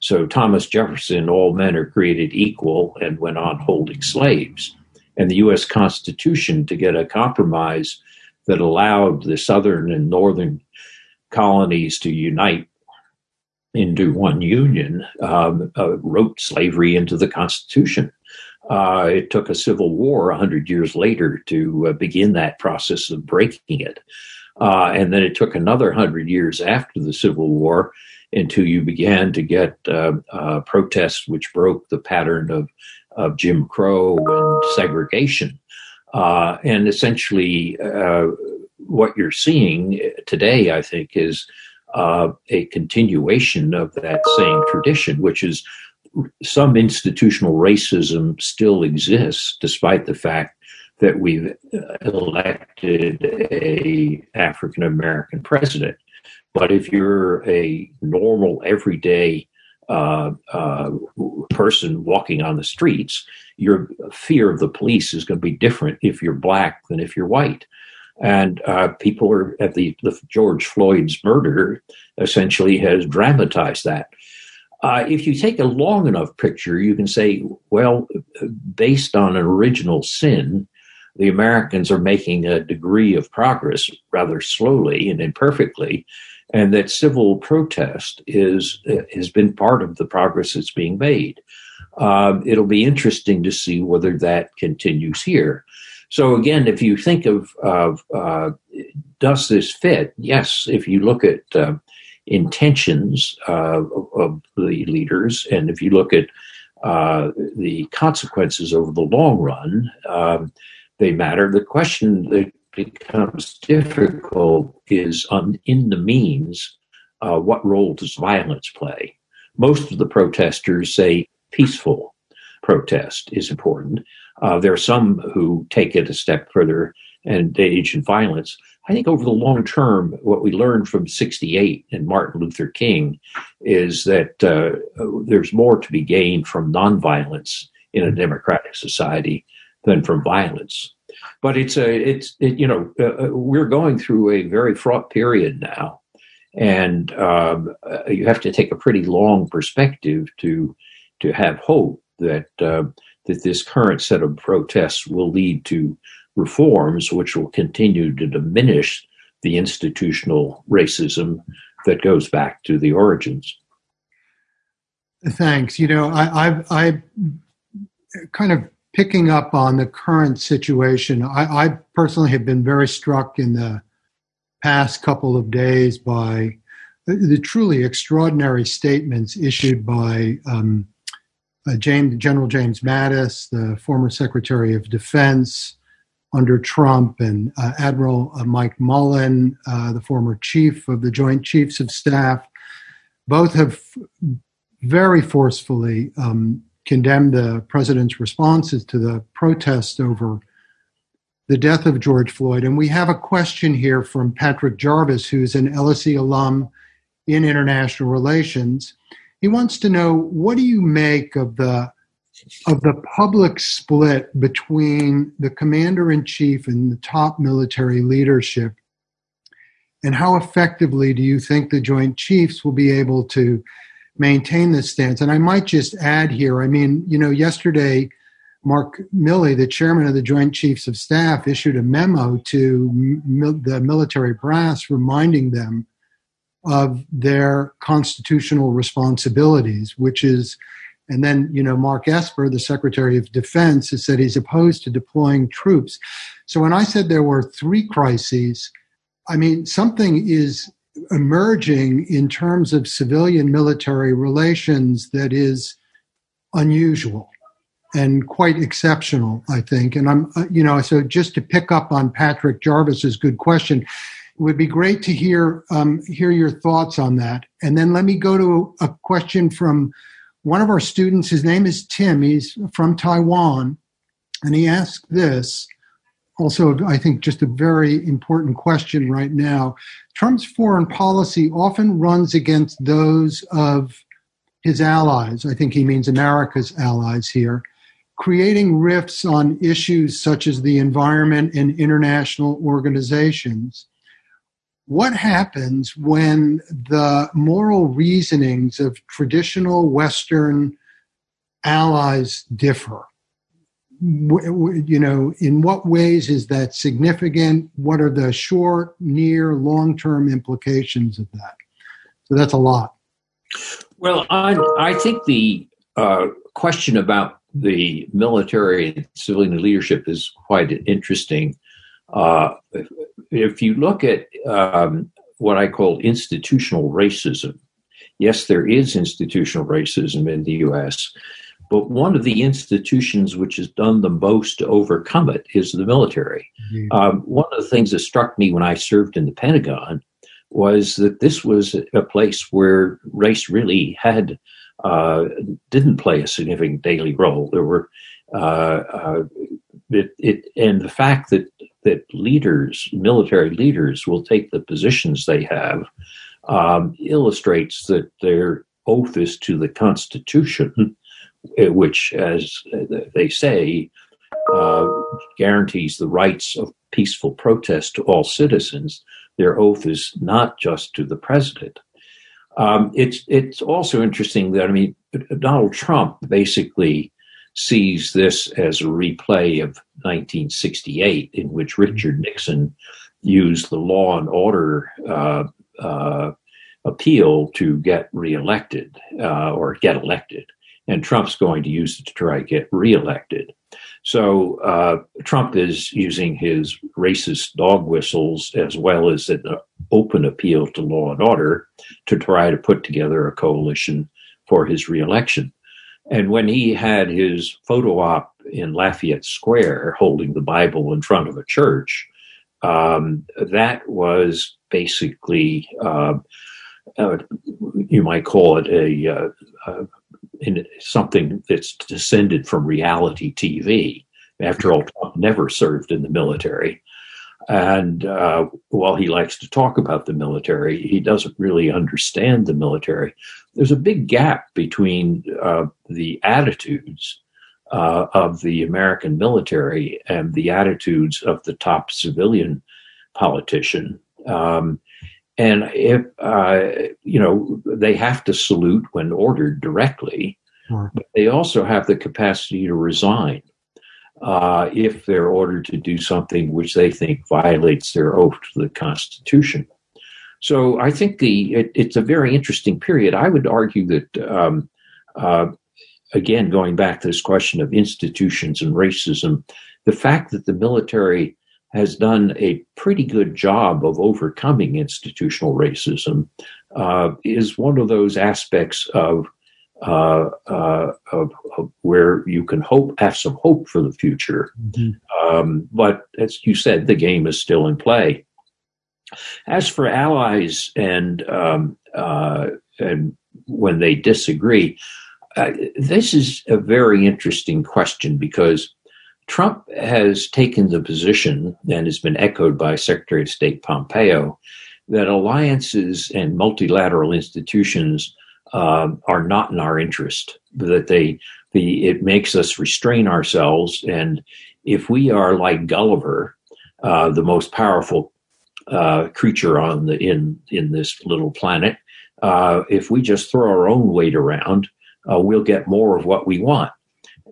So Thomas Jefferson, all men are created equal, and went on holding slaves. And the U S Constitution, to get a compromise that allowed the southern and northern colonies to unite into one union, um, uh, wrote slavery into the Constitution. Uh, it took a civil war one hundred years later to uh, begin that process of breaking it. Uh, and then it took another one hundred years after the Civil War until you began to get uh, uh, protests which broke the pattern of of Jim Crow and segregation. Uh, and essentially uh, what you're seeing today, I think, is uh, a continuation of that same tradition, which is some institutional racism still exists, despite the fact that we've elected a African-American president. But if you're a normal, everyday Uh, uh, person walking on the streets, your fear of the police is going to be different if you're black than if you're white. And uh, people are at the, the George Floyd's murder essentially has dramatized that. Uh, if you take a long enough picture, you can say, well, based on an original sin, the Americans are making a degree of progress rather slowly and imperfectly. And that civil protest is has been part of the progress that's being made. Um, it'll be interesting to see whether that continues here. So again, if you think of, of uh, does this fit? Yes, if you look at uh, intentions uh, of, of the leaders, and if you look at uh, the consequences over the long run, um, they matter. The question that becomes difficult is on in the means, uh, what role does violence play? Most of the protesters say peaceful protest is important. Uh, there are some who take it a step further and engage in violence. I think over the long term, what we learned from sixty-eight and Martin Luther King is that uh, there's more to be gained from nonviolence in a democratic society than from violence. But it's a, it's, it, you know, uh, we're going through a very fraught period now, and um, uh, you have to take a pretty long perspective to, to have hope that, uh, that this current set of protests will lead to reforms which will continue to diminish the institutional racism that goes back to the origins. Thanks. You know, I, I, I kind of, picking up on the current situation, I, I personally have been very struck in the past couple of days by the, the truly extraordinary statements issued by um, uh, James, General James Mattis, the former Secretary of Defense under Trump, and uh, Admiral uh, Mike Mullen, uh, the former chief of the Joint Chiefs of Staff. Both have very forcefully um, condemned the president's responses to the protest over the death of George Floyd. And we have a question here from Patrick Jarvis, who's an L S E alum in international relations. He wants to know, what do you make of the of the public split between the commander-in-chief and the top military leadership, and how effectively do you think the Joint Chiefs will be able to maintain this stance? And I might just add here, I mean, you know, yesterday, Mark Milley, the chairman of the Joint Chiefs of Staff, issued a memo to mil- the military brass reminding them of their constitutional responsibilities, which is, and then, you know, Mark Esper, the Secretary of Defense, has said he's opposed to deploying troops. So when I said there were three crises, I mean, something is emerging in terms of civilian-military relations that is unusual and quite exceptional, I think. And I'm, you know, so just to pick up on Patrick Jarvis's good question, it would be great to hear um, hear your thoughts on that. And then let me go to a question from one of our students. His name is Tim. He's from Taiwan, and he asked this. Also, I think just a very important question right now. Trump's foreign policy often runs against those of his allies. I think he means America's allies here, creating rifts on issues such as the environment and international organizations. What happens when the moral reasonings of traditional Western allies differ? You know, in what ways is that significant? What are the short, near, long-term implications of that? So that's a lot. Well, I, I think the uh, question about the military and civilian leadership is quite interesting. Uh, if, if you look at um, what I call institutional racism, yes, there is institutional racism in the U S, but one of the institutions which has done the most to overcome it is the military. Mm-hmm. Um, one of the things that struck me when I served in the Pentagon was that this was a place where race really had uh, didn't play a significant daily role. There were uh, uh, it, it, and the fact that that leaders, military leaders, will take the positions they have um, illustrates that their oath is to the Constitution, which, as they say, uh, guarantees the rights of peaceful protest to all citizens. Their oath is not just to the president. Um, it's it's also interesting that, I mean, Donald Trump basically sees this as a replay of nineteen sixty-eight, in which Richard Nixon used the law and order uh, uh, appeal to get reelected uh, or get elected. And Trump's going to use it to try to get reelected. So uh, Trump is using his racist dog whistles as well as an open appeal to law and order to try to put together a coalition for his reelection. And when he had his photo op in Lafayette Square holding the Bible in front of a church, um, that was basically, uh, uh, you might call it a... Uh, uh, in something that's descended from reality T V. After all, Trump never served in the military. And uh, while he likes to talk about the military, he doesn't really understand the military. There's a big gap between uh, the attitudes uh, of the American military and the attitudes of the top civilian politician. Um And if, uh, you know, they have to salute when ordered directly, sure, but they also have the capacity to resign uh, if they're ordered to do something which they think violates their oath to the Constitution. So I think the it, it's a very interesting period. I would argue that, um, uh, again, going back to this question of institutions and racism, the fact that the military has done a pretty good job of overcoming institutional racism uh, is one of those aspects of, uh, uh, of, of where you can hope, have some hope for the future. Mm-hmm. Um, but as you said, the game is still in play. As for allies and um, uh, and when they disagree, uh, this is a very interesting question because Trump has taken the position, and has been echoed by Secretary of State Pompeo, that alliances and multilateral institutions uh, are not in our interest. That they, the it makes us restrain ourselves. And if we are like Gulliver, uh, the most powerful uh, creature on the in in this little planet, uh, if we just throw our own weight around, uh, we'll get more of what we want.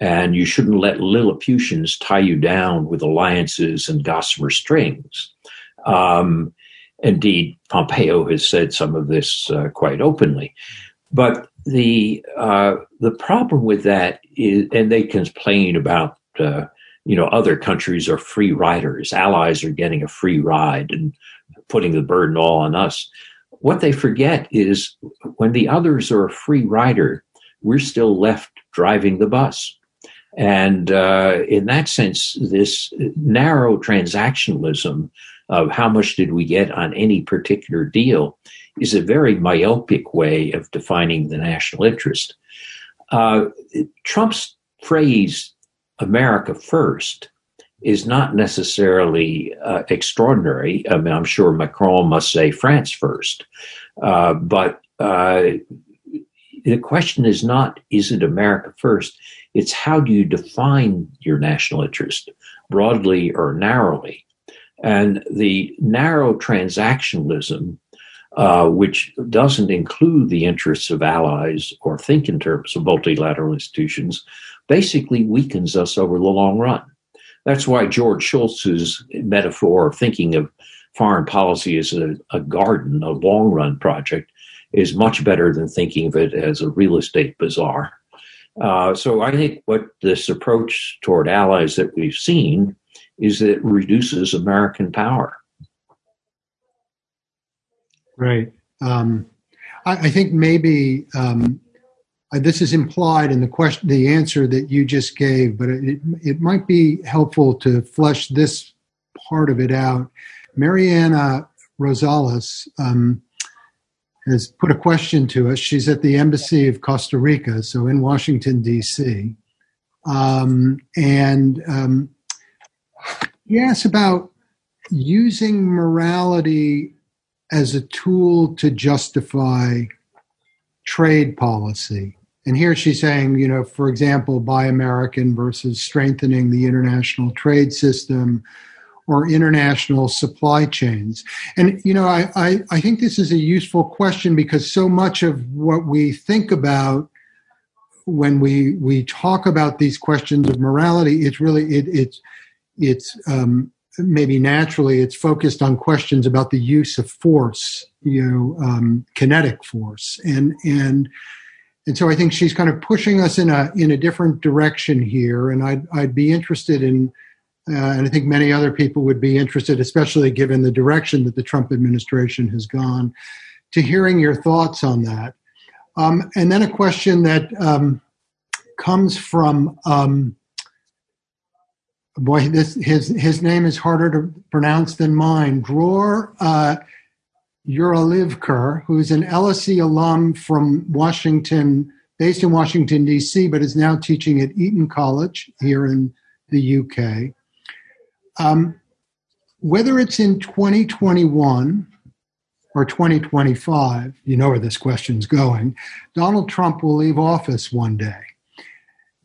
And you shouldn't let Lilliputians tie you down with alliances and gossamer strings. Um, indeed, Pompeo has said some of this uh, quite openly. But the uh, the problem with that is, and they complain about, uh, you know, other countries are free riders. Allies are getting a free ride and putting the burden all on us. What they forget is when the others are a free rider, we're still left driving the bus. And uh, in that sense, this narrow transactionalism of how much did we get on any particular deal is a very myopic way of defining the national interest. Uh, Trump's phrase, America first, is not necessarily uh, extraordinary. I mean, I'm sure Macron must say France first. Uh, but uh, the question is not, is it America first? It's how do you define your national interest, broadly or narrowly? And the narrow transactionalism, uh, which doesn't include the interests of allies or think in terms of multilateral institutions, basically weakens us over the long run. That's why George Shultz's metaphor of thinking of foreign policy as a, a garden, a long-run project, is much better than thinking of it as a real estate bazaar. Uh, so I think what this approach toward allies that we've seen is that it reduces American power. Right. Um, I, I think maybe um, this is implied in the question, the answer that you just gave, but it, it might be helpful to flesh this part of it out. Mariana Rosales um, has put a question to us. She's at the Embassy of Costa Rica, so in Washington, D C Um, and um, yes, about using morality as a tool to justify trade policy. And here she's saying, you know, for example, Buy American versus strengthening the international trade system or international supply chains. And, you know, I, I, I think this is a useful question because so much of what we think about when we we talk about these questions of morality, it's really, it, it's, It's um, maybe naturally it's focused on questions about the use of force, you know, um, kinetic force, and and and so I think she's kind of pushing us in a in a different direction here, and I'd I'd be interested in, uh, and I think many other people would be interested, especially given the direction that the Trump administration has gone, to hearing your thoughts on that, um, and then a question that um, comes from. Um, Boy, this his his name is harder to pronounce than mine. Dror uh, Uralivkar, who's an L S E alum from Washington, based in Washington, D C, but is now teaching at Eton College here in the U K. Um, whether it's in twenty twenty-one or twenty twenty-five, you know where this question's going, Donald Trump will leave office one day.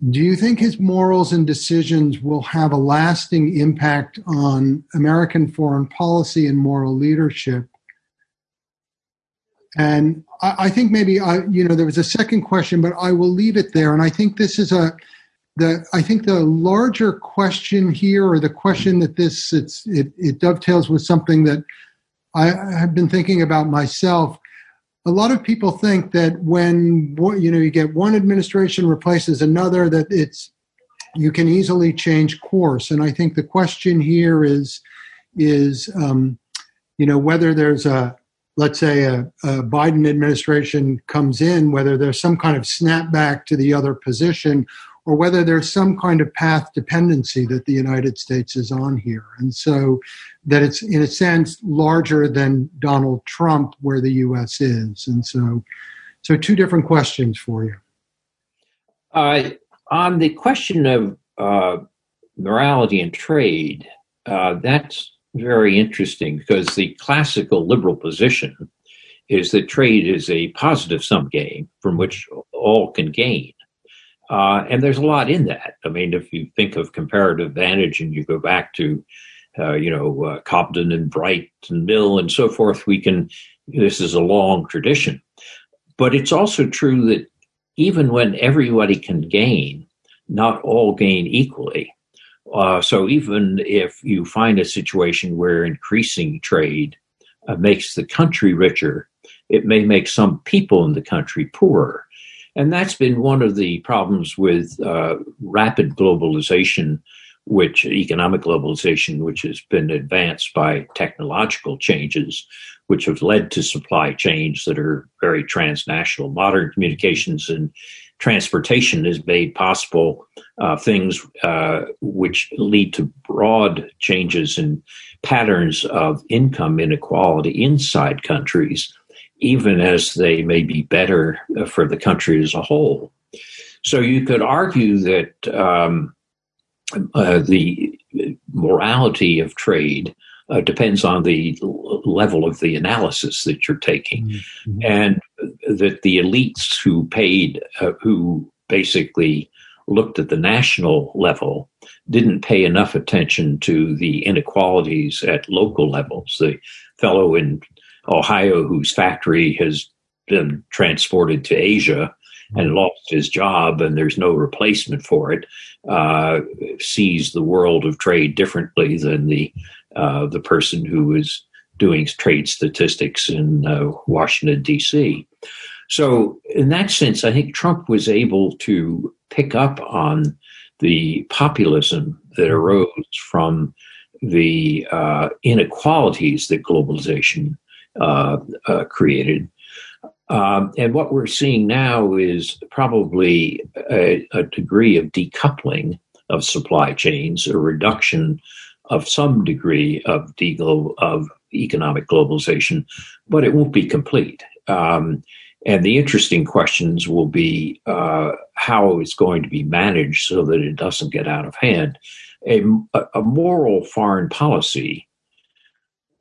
Do you think his morals and decisions will have a lasting impact on American foreign policy and moral leadership? And I, I think maybe I, you know, there was a second question, but I will leave it there. And I think this is a, the I think the larger question here, or the question that this it's it, it dovetails with something that I have been thinking about myself. A lot of people think that when, you know, you get one administration replaces another, that it's, you can easily change course. And I think the question here is, is um, you know, whether there's a, let's say a, a Biden administration comes in, whether there's some kind of snapback to the other position, or whether there's some kind of path dependency that the United States is on here. And so that it's, in a sense, larger than Donald Trump, where the U S is. And so so two different questions for you. Uh, on the question of uh, morality and trade, uh, that's very interesting because the classical liberal position is that trade is a positive-sum game from which all can gain. Uh, and there's a lot in that. I mean, if you think of comparative advantage and you go back to, uh, you know, uh, Cobden and Bright and Mill and so forth, we can, this is a long tradition. But it's also true that even when everybody can gain, not all gain equally. Uh, so even if you find a situation where increasing trade uh, makes the country richer, it may make some people in the country poorer. And that's been one of the problems with uh, rapid globalization, which economic globalization, which has been advanced by technological changes, which have led to supply chains that are very transnational. Modern communications and transportation has made possible uh, things uh, which lead to broad changes in patterns of income inequality inside countries, even as they may be better for the country as a whole. So you could argue that um, uh, the morality of trade uh, depends on the level of the analysis that you're taking, mm-hmm. and that the elites who paid, uh, who basically looked at the national level, didn't pay enough attention to the inequalities at local levels. The fellow in Ohio whose factory has been transported to Asia and lost his job and there's no replacement for it, uh, sees the world of trade differently than the uh, the person who is doing trade statistics in uh, Washington, D C. So in that sense, I think Trump was able to pick up on the populism that arose from the uh, inequalities that globalization Uh, uh, created. Um, and what we're seeing now is probably a, a degree of decoupling of supply chains, a reduction of some degree of de- of economic globalization, but it won't be complete. Um, and the interesting questions will be uh, how it's going to be managed so that it doesn't get out of hand. A, a moral foreign policy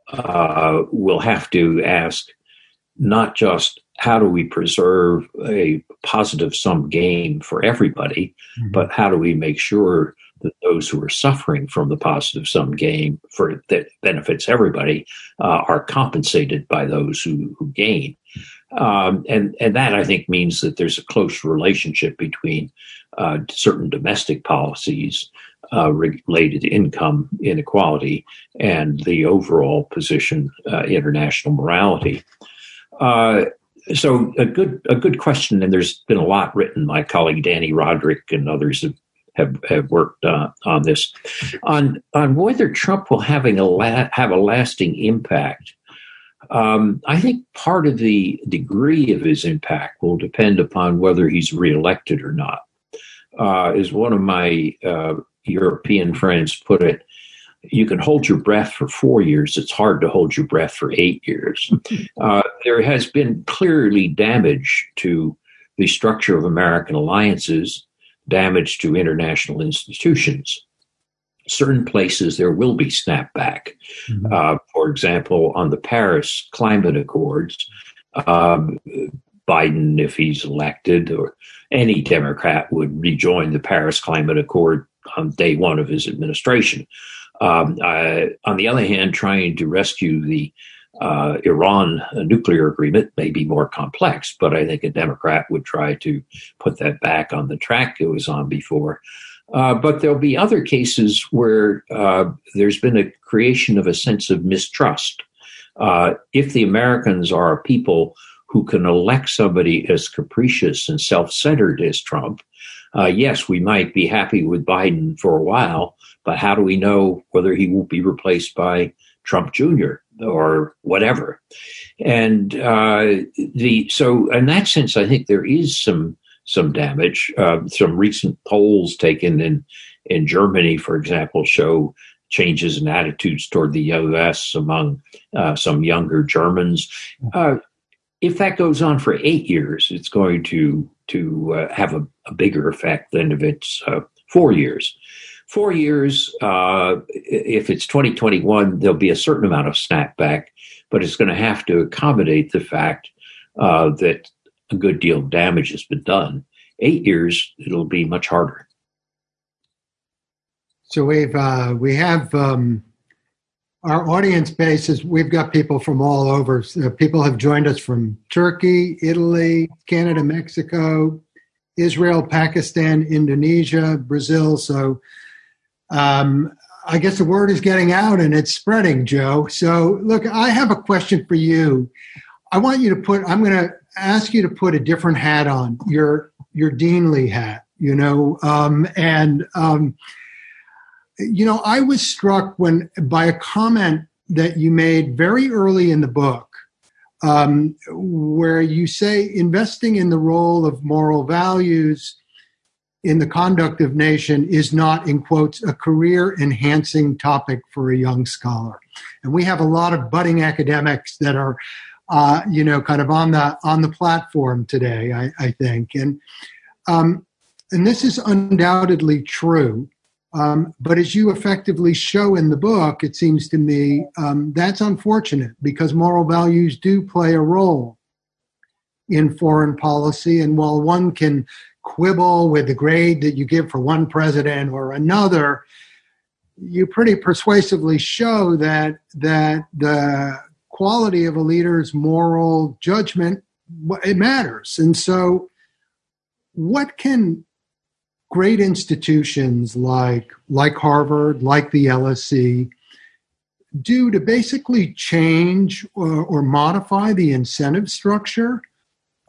Uh, we'll have to ask not just how do we preserve a positive sum game for everybody, mm-hmm. but how do we make sure that those who are suffering from the positive sum game for that benefits everybody uh, are compensated by those who, who gain. Um, and, and that, I think, means that there's a close relationship between uh, certain domestic policies Uh, related to income inequality and the overall position, uh, international morality. Uh, so a good a good question, and there's been a lot written. My colleague Danny Roderick and others have have, have worked uh, on this, on on whether Trump will having a la- have a lasting impact. Um, I think part of the degree of his impact will depend upon whether he's reelected or not. Uh, is one of my uh, European friends put it, you can hold your breath for four years. It's hard to hold your breath for eight years. Uh, there has been clearly damage to the structure of American alliances, damage to international institutions. Certain places there will be snapback. Mm-hmm. Uh, for example, on the Paris Climate Accords, um, Biden, if he's elected, or any Democrat, would rejoin the Paris Climate Accord on day one of his administration. Um, uh, on the other hand, trying to rescue the uh, Iran nuclear agreement may be more complex, but I think a Democrat would try to put that back on the track it was on before. Uh, but there'll be other cases where uh, there's been a creation of a sense of mistrust. Uh, if the Americans are a people who can elect somebody as capricious and self-centered as Trump, uh, yes, we might be happy with Biden for a while, but how do we know whether he will be replaced by Trump Junior or whatever? And uh, the so in that sense, I think there is some some damage. Uh, some recent polls taken in in Germany, for example, show changes in attitudes toward the U S among uh, some younger Germans. Uh, If that goes on for eight years, it's going to to uh, have a, a bigger effect than if it's uh, four years. four years, uh, if it's twenty twenty-one, there'll be a certain amount of snapback, but it's going to have to accommodate the fact uh, that a good deal of damage has been done. Eight years, it'll be much harder. So we've uh, we have um, our audience base is we've got people from all over. So people have joined us from Turkey, Italy, Canada, Mexico, Israel, Pakistan, Indonesia, Brazil. So um, I guess the word is getting out and it's spreading, Joe. So look, I have a question for you. I want you to put. I'm going to ask you to put a different hat on, your your Deanly hat. You know, um, and. Um, You know, I was struck when by a comment that you made very early in the book, um, where you say investing in the role of moral values in the conduct of nation is not, in quotes, a career-enhancing topic for a young scholar. And we have a lot of budding academics that are, uh, you know, kind of on the on the platform today, I, I think, and um, and this is undoubtedly true. Um, but as you effectively show in the book, it seems to me um, that's unfortunate because moral values do play a role in foreign policy. And while one can quibble with the grade that you give for one president or another, you pretty persuasively show that that the quality of a leader's moral judgment, it matters. And so what can great institutions like like Harvard, like the L S E, do to basically change or, or modify the incentive structure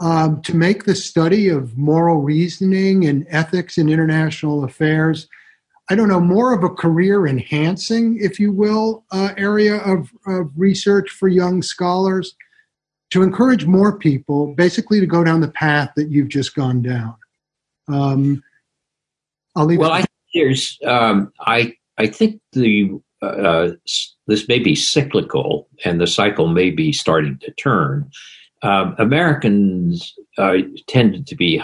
um, to make the study of moral reasoning and ethics in international affairs, I don't know, more of a career-enhancing, if you will, uh, area of, of research for young scholars, to encourage more people basically to go down the path that you've just gone down? Um, I'll leave well, I think there's. Um, I I think the uh, this may be cyclical, and the cycle may be starting to turn. Um, Americans uh, tended to be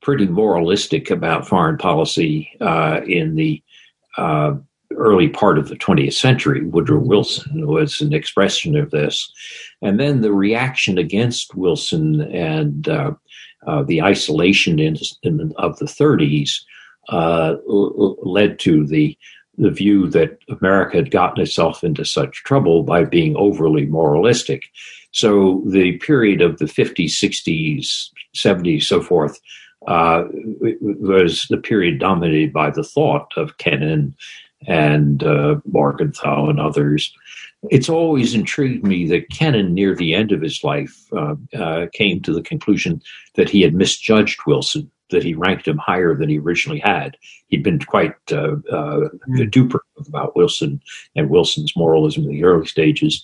pretty moralistic about foreign policy uh, in the uh, early part of the twentieth century. Woodrow Wilson was an expression of this, and then the reaction against Wilson and uh, uh, the isolation in, in, of the thirties. Uh, led to the the view that America had gotten itself into such trouble by being overly moralistic. So the period of the fifties, sixties, seventies, so forth, uh, was the period dominated by the thought of Kennan and uh, Morgenthau and others. It's always intrigued me that Kennan, near the end of his life, uh, uh, came to the conclusion that he had misjudged Wilson, that he ranked him higher than he originally had. He'd been quite uh, uh, mm-hmm. duper about Wilson and Wilson's moralism in the early stages.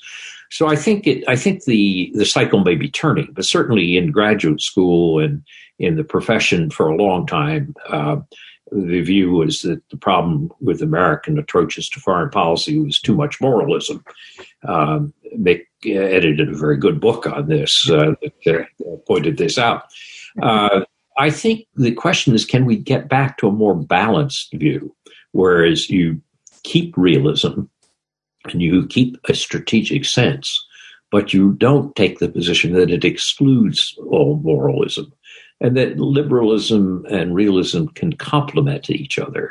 So I think it. I think the the cycle may be turning, but certainly in graduate school and in the profession for a long time, uh, the view was that the problem with American approaches to foreign policy was too much moralism. Um, Mick edited a very good book on this uh, that pointed this out. Uh, I think the question is, can we get back to a more balanced view, whereas you keep realism and you keep a strategic sense, but you don't take the position that it excludes all moralism, and that liberalism and realism can complement each other,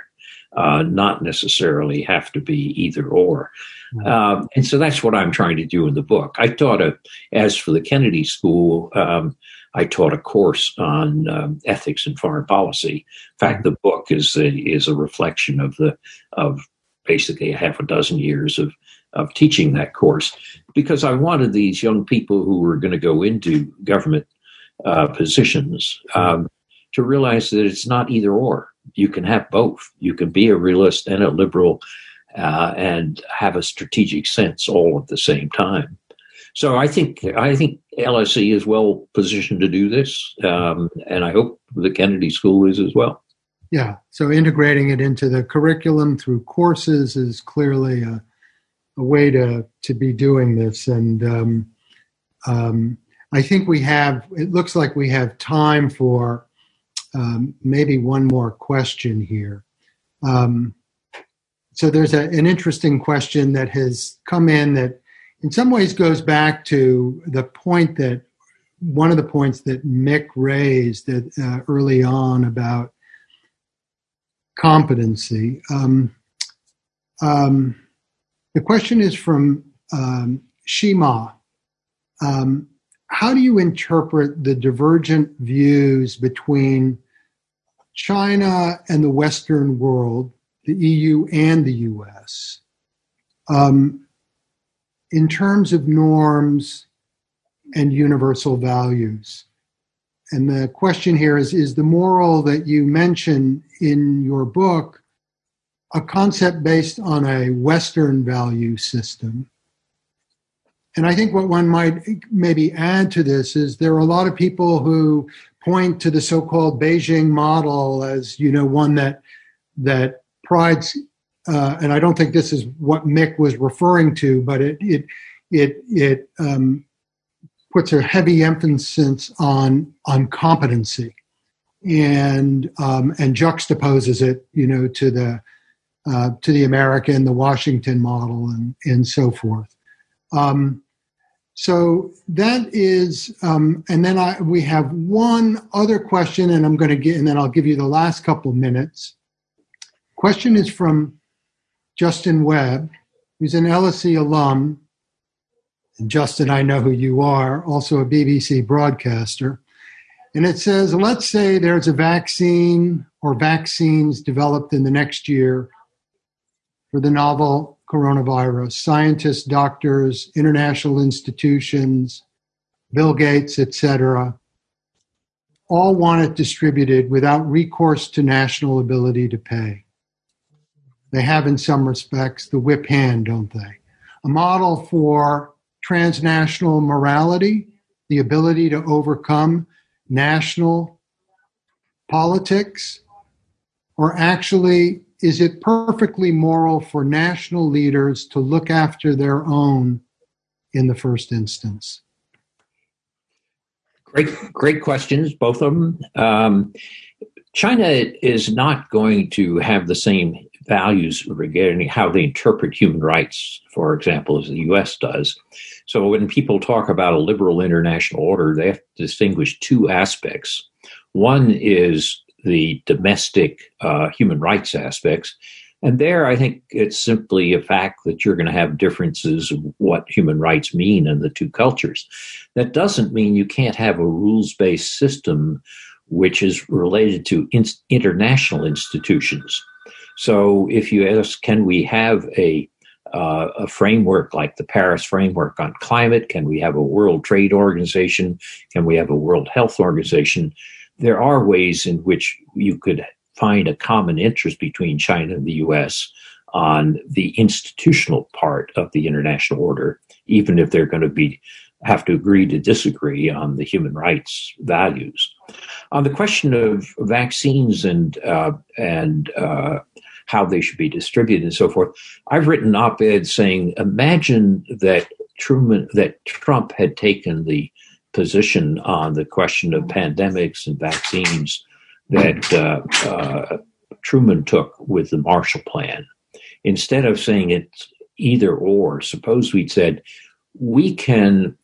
uh, not necessarily have to be either or. Mm-hmm. Um, and so that's what I'm trying to do in the book. I taught, a, as for the Kennedy School, um, I taught a course on um, ethics and foreign policy. In fact, the book is a, is a reflection of the of basically a half a dozen years of of teaching that course, because I wanted these young people who were going to go into government uh, positions um, to realize that it's not either or. You can have both. You can be a realist and a liberal uh, and have a strategic sense all at the same time. So I think I think L S E is well positioned to do this, um, and I hope the Kennedy School is as well. Yeah, so integrating it into the curriculum through courses is clearly a, a way to, to be doing this. And um, um, I think we have, it looks like we have time for um, maybe one more question here. Um, So there's a, an interesting question that has come in that in some ways goes back to the point that one of the points that Mick raised that, uh, early on about competency. Um, um, the question is from um, Shima. Um, how do you interpret the divergent views between China and the Western world, the E U and the U S, um, in terms of norms and universal values? And the question here is, is the moral that you mention in your book a concept based on a Western value system? And I think what one might maybe add to this is there are a lot of people who point to the so-called Beijing model as, you know, one that that prides, uh, and I don't think this is what Mick was referring to, but it it it it um, puts a heavy emphasis on on competency, and um, and juxtaposes it, you know, to the uh, to the American, the Washington model, and and so forth. Um, So that is, um, and then I, we have one other question, and I'm going to get, and then I'll give you the last couple minutes. Question is from Justin Webb, who's an L S E alum. And Justin, I know who you are, also a B B C broadcaster. And it says, let's say there's a vaccine or vaccines developed in the next year for the novel coronavirus, scientists, doctors, international institutions, Bill Gates, et cetera, all want it distributed without recourse to national ability to pay. They have, in some respects, the whip hand, don't they? A model for transnational morality, the ability to overcome national politics, or actually, is it perfectly moral for national leaders to look after their own in the first instance? Great, great questions, both of them. Um, China is not going to have the same values regarding how they interpret human rights, for example, as the U S does. So when people talk about a liberal international order, they have to distinguish two aspects. One is the domestic uh, human rights aspects. And there, I think it's simply a fact that you're going to have differences of what human rights mean in the two cultures. That doesn't mean you can't have a rules-based system which is related to in- international institutions. So if you ask, can we have a Uh, a framework like the Paris framework on climate? Can we have a World Trade Organization? Can we have a World Health Organization? There are ways in which you could find a common interest between China and the U S on the institutional part of the international order, even if they're going to be have to agree to disagree on the human rights values. On the question of vaccines and uh, and uh, how they should be distributed and so forth, I've written op-eds saying, imagine that Truman, that Trump had taken the position on the question of pandemics and vaccines that uh, uh, Truman took with the Marshall Plan. Instead of saying it's either or, suppose we'd said, we can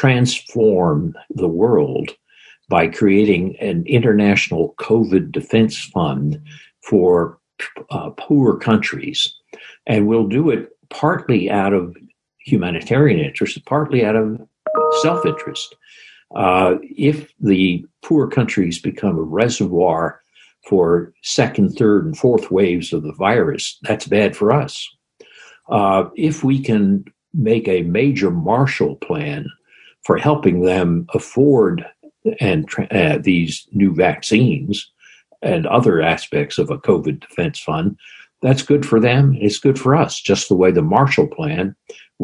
transform the world by creating an international COVID defense fund for Uh, poor countries, and we'll do it partly out of humanitarian interest, partly out of self-interest. Uh, if the poor countries become a reservoir for second, third, and fourth waves of the virus, that's bad for us. Uh, if we can make a major Marshall Plan for helping them afford and uh, these new vaccines and other aspects of a COVID defense fund, that's good for them. It's good for us, just the way the Marshall Plan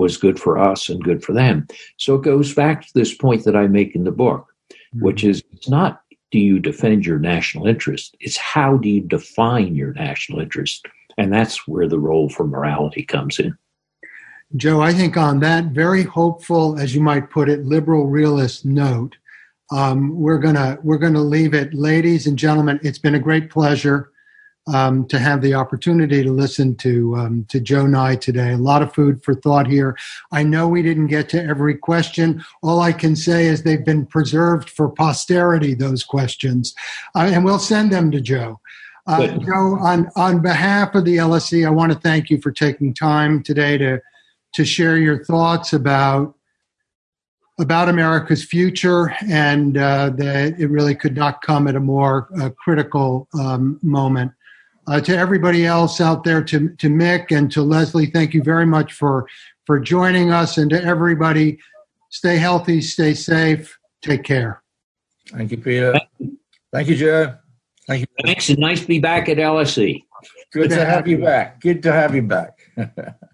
was good for us and good for them. So it goes back to this point that I make in the book, mm-hmm. which is it's not do you defend your national interest, it's how do you define your national interest. And that's where the role for morality comes in. Joe, I think on that very hopeful, as you might put it, liberal realist note, Um, we're gonna we're gonna leave it, ladies and gentlemen. It's been a great pleasure. um, to have the opportunity to listen to um, to Joe Nye today. A lot of food for thought here. I know we didn't get to every question. All I can say is they've been preserved for posterity, those questions, uh, and we'll send them to Joe. Uh, Joe, on, on behalf of the L S C, I want to thank you for taking time today to to share your thoughts about about America's future, and uh, that it really could not come at a more uh, critical um, moment. Uh, to everybody else out there, to, to Mick and to Leslie, thank you very much for, for joining us. And to everybody, stay healthy, stay safe, take care. Thank you, Peter. Thank you, Joe. Thank you. Thanks, and nice to be back at L S E. Good, Good to have you back. Good to have you back.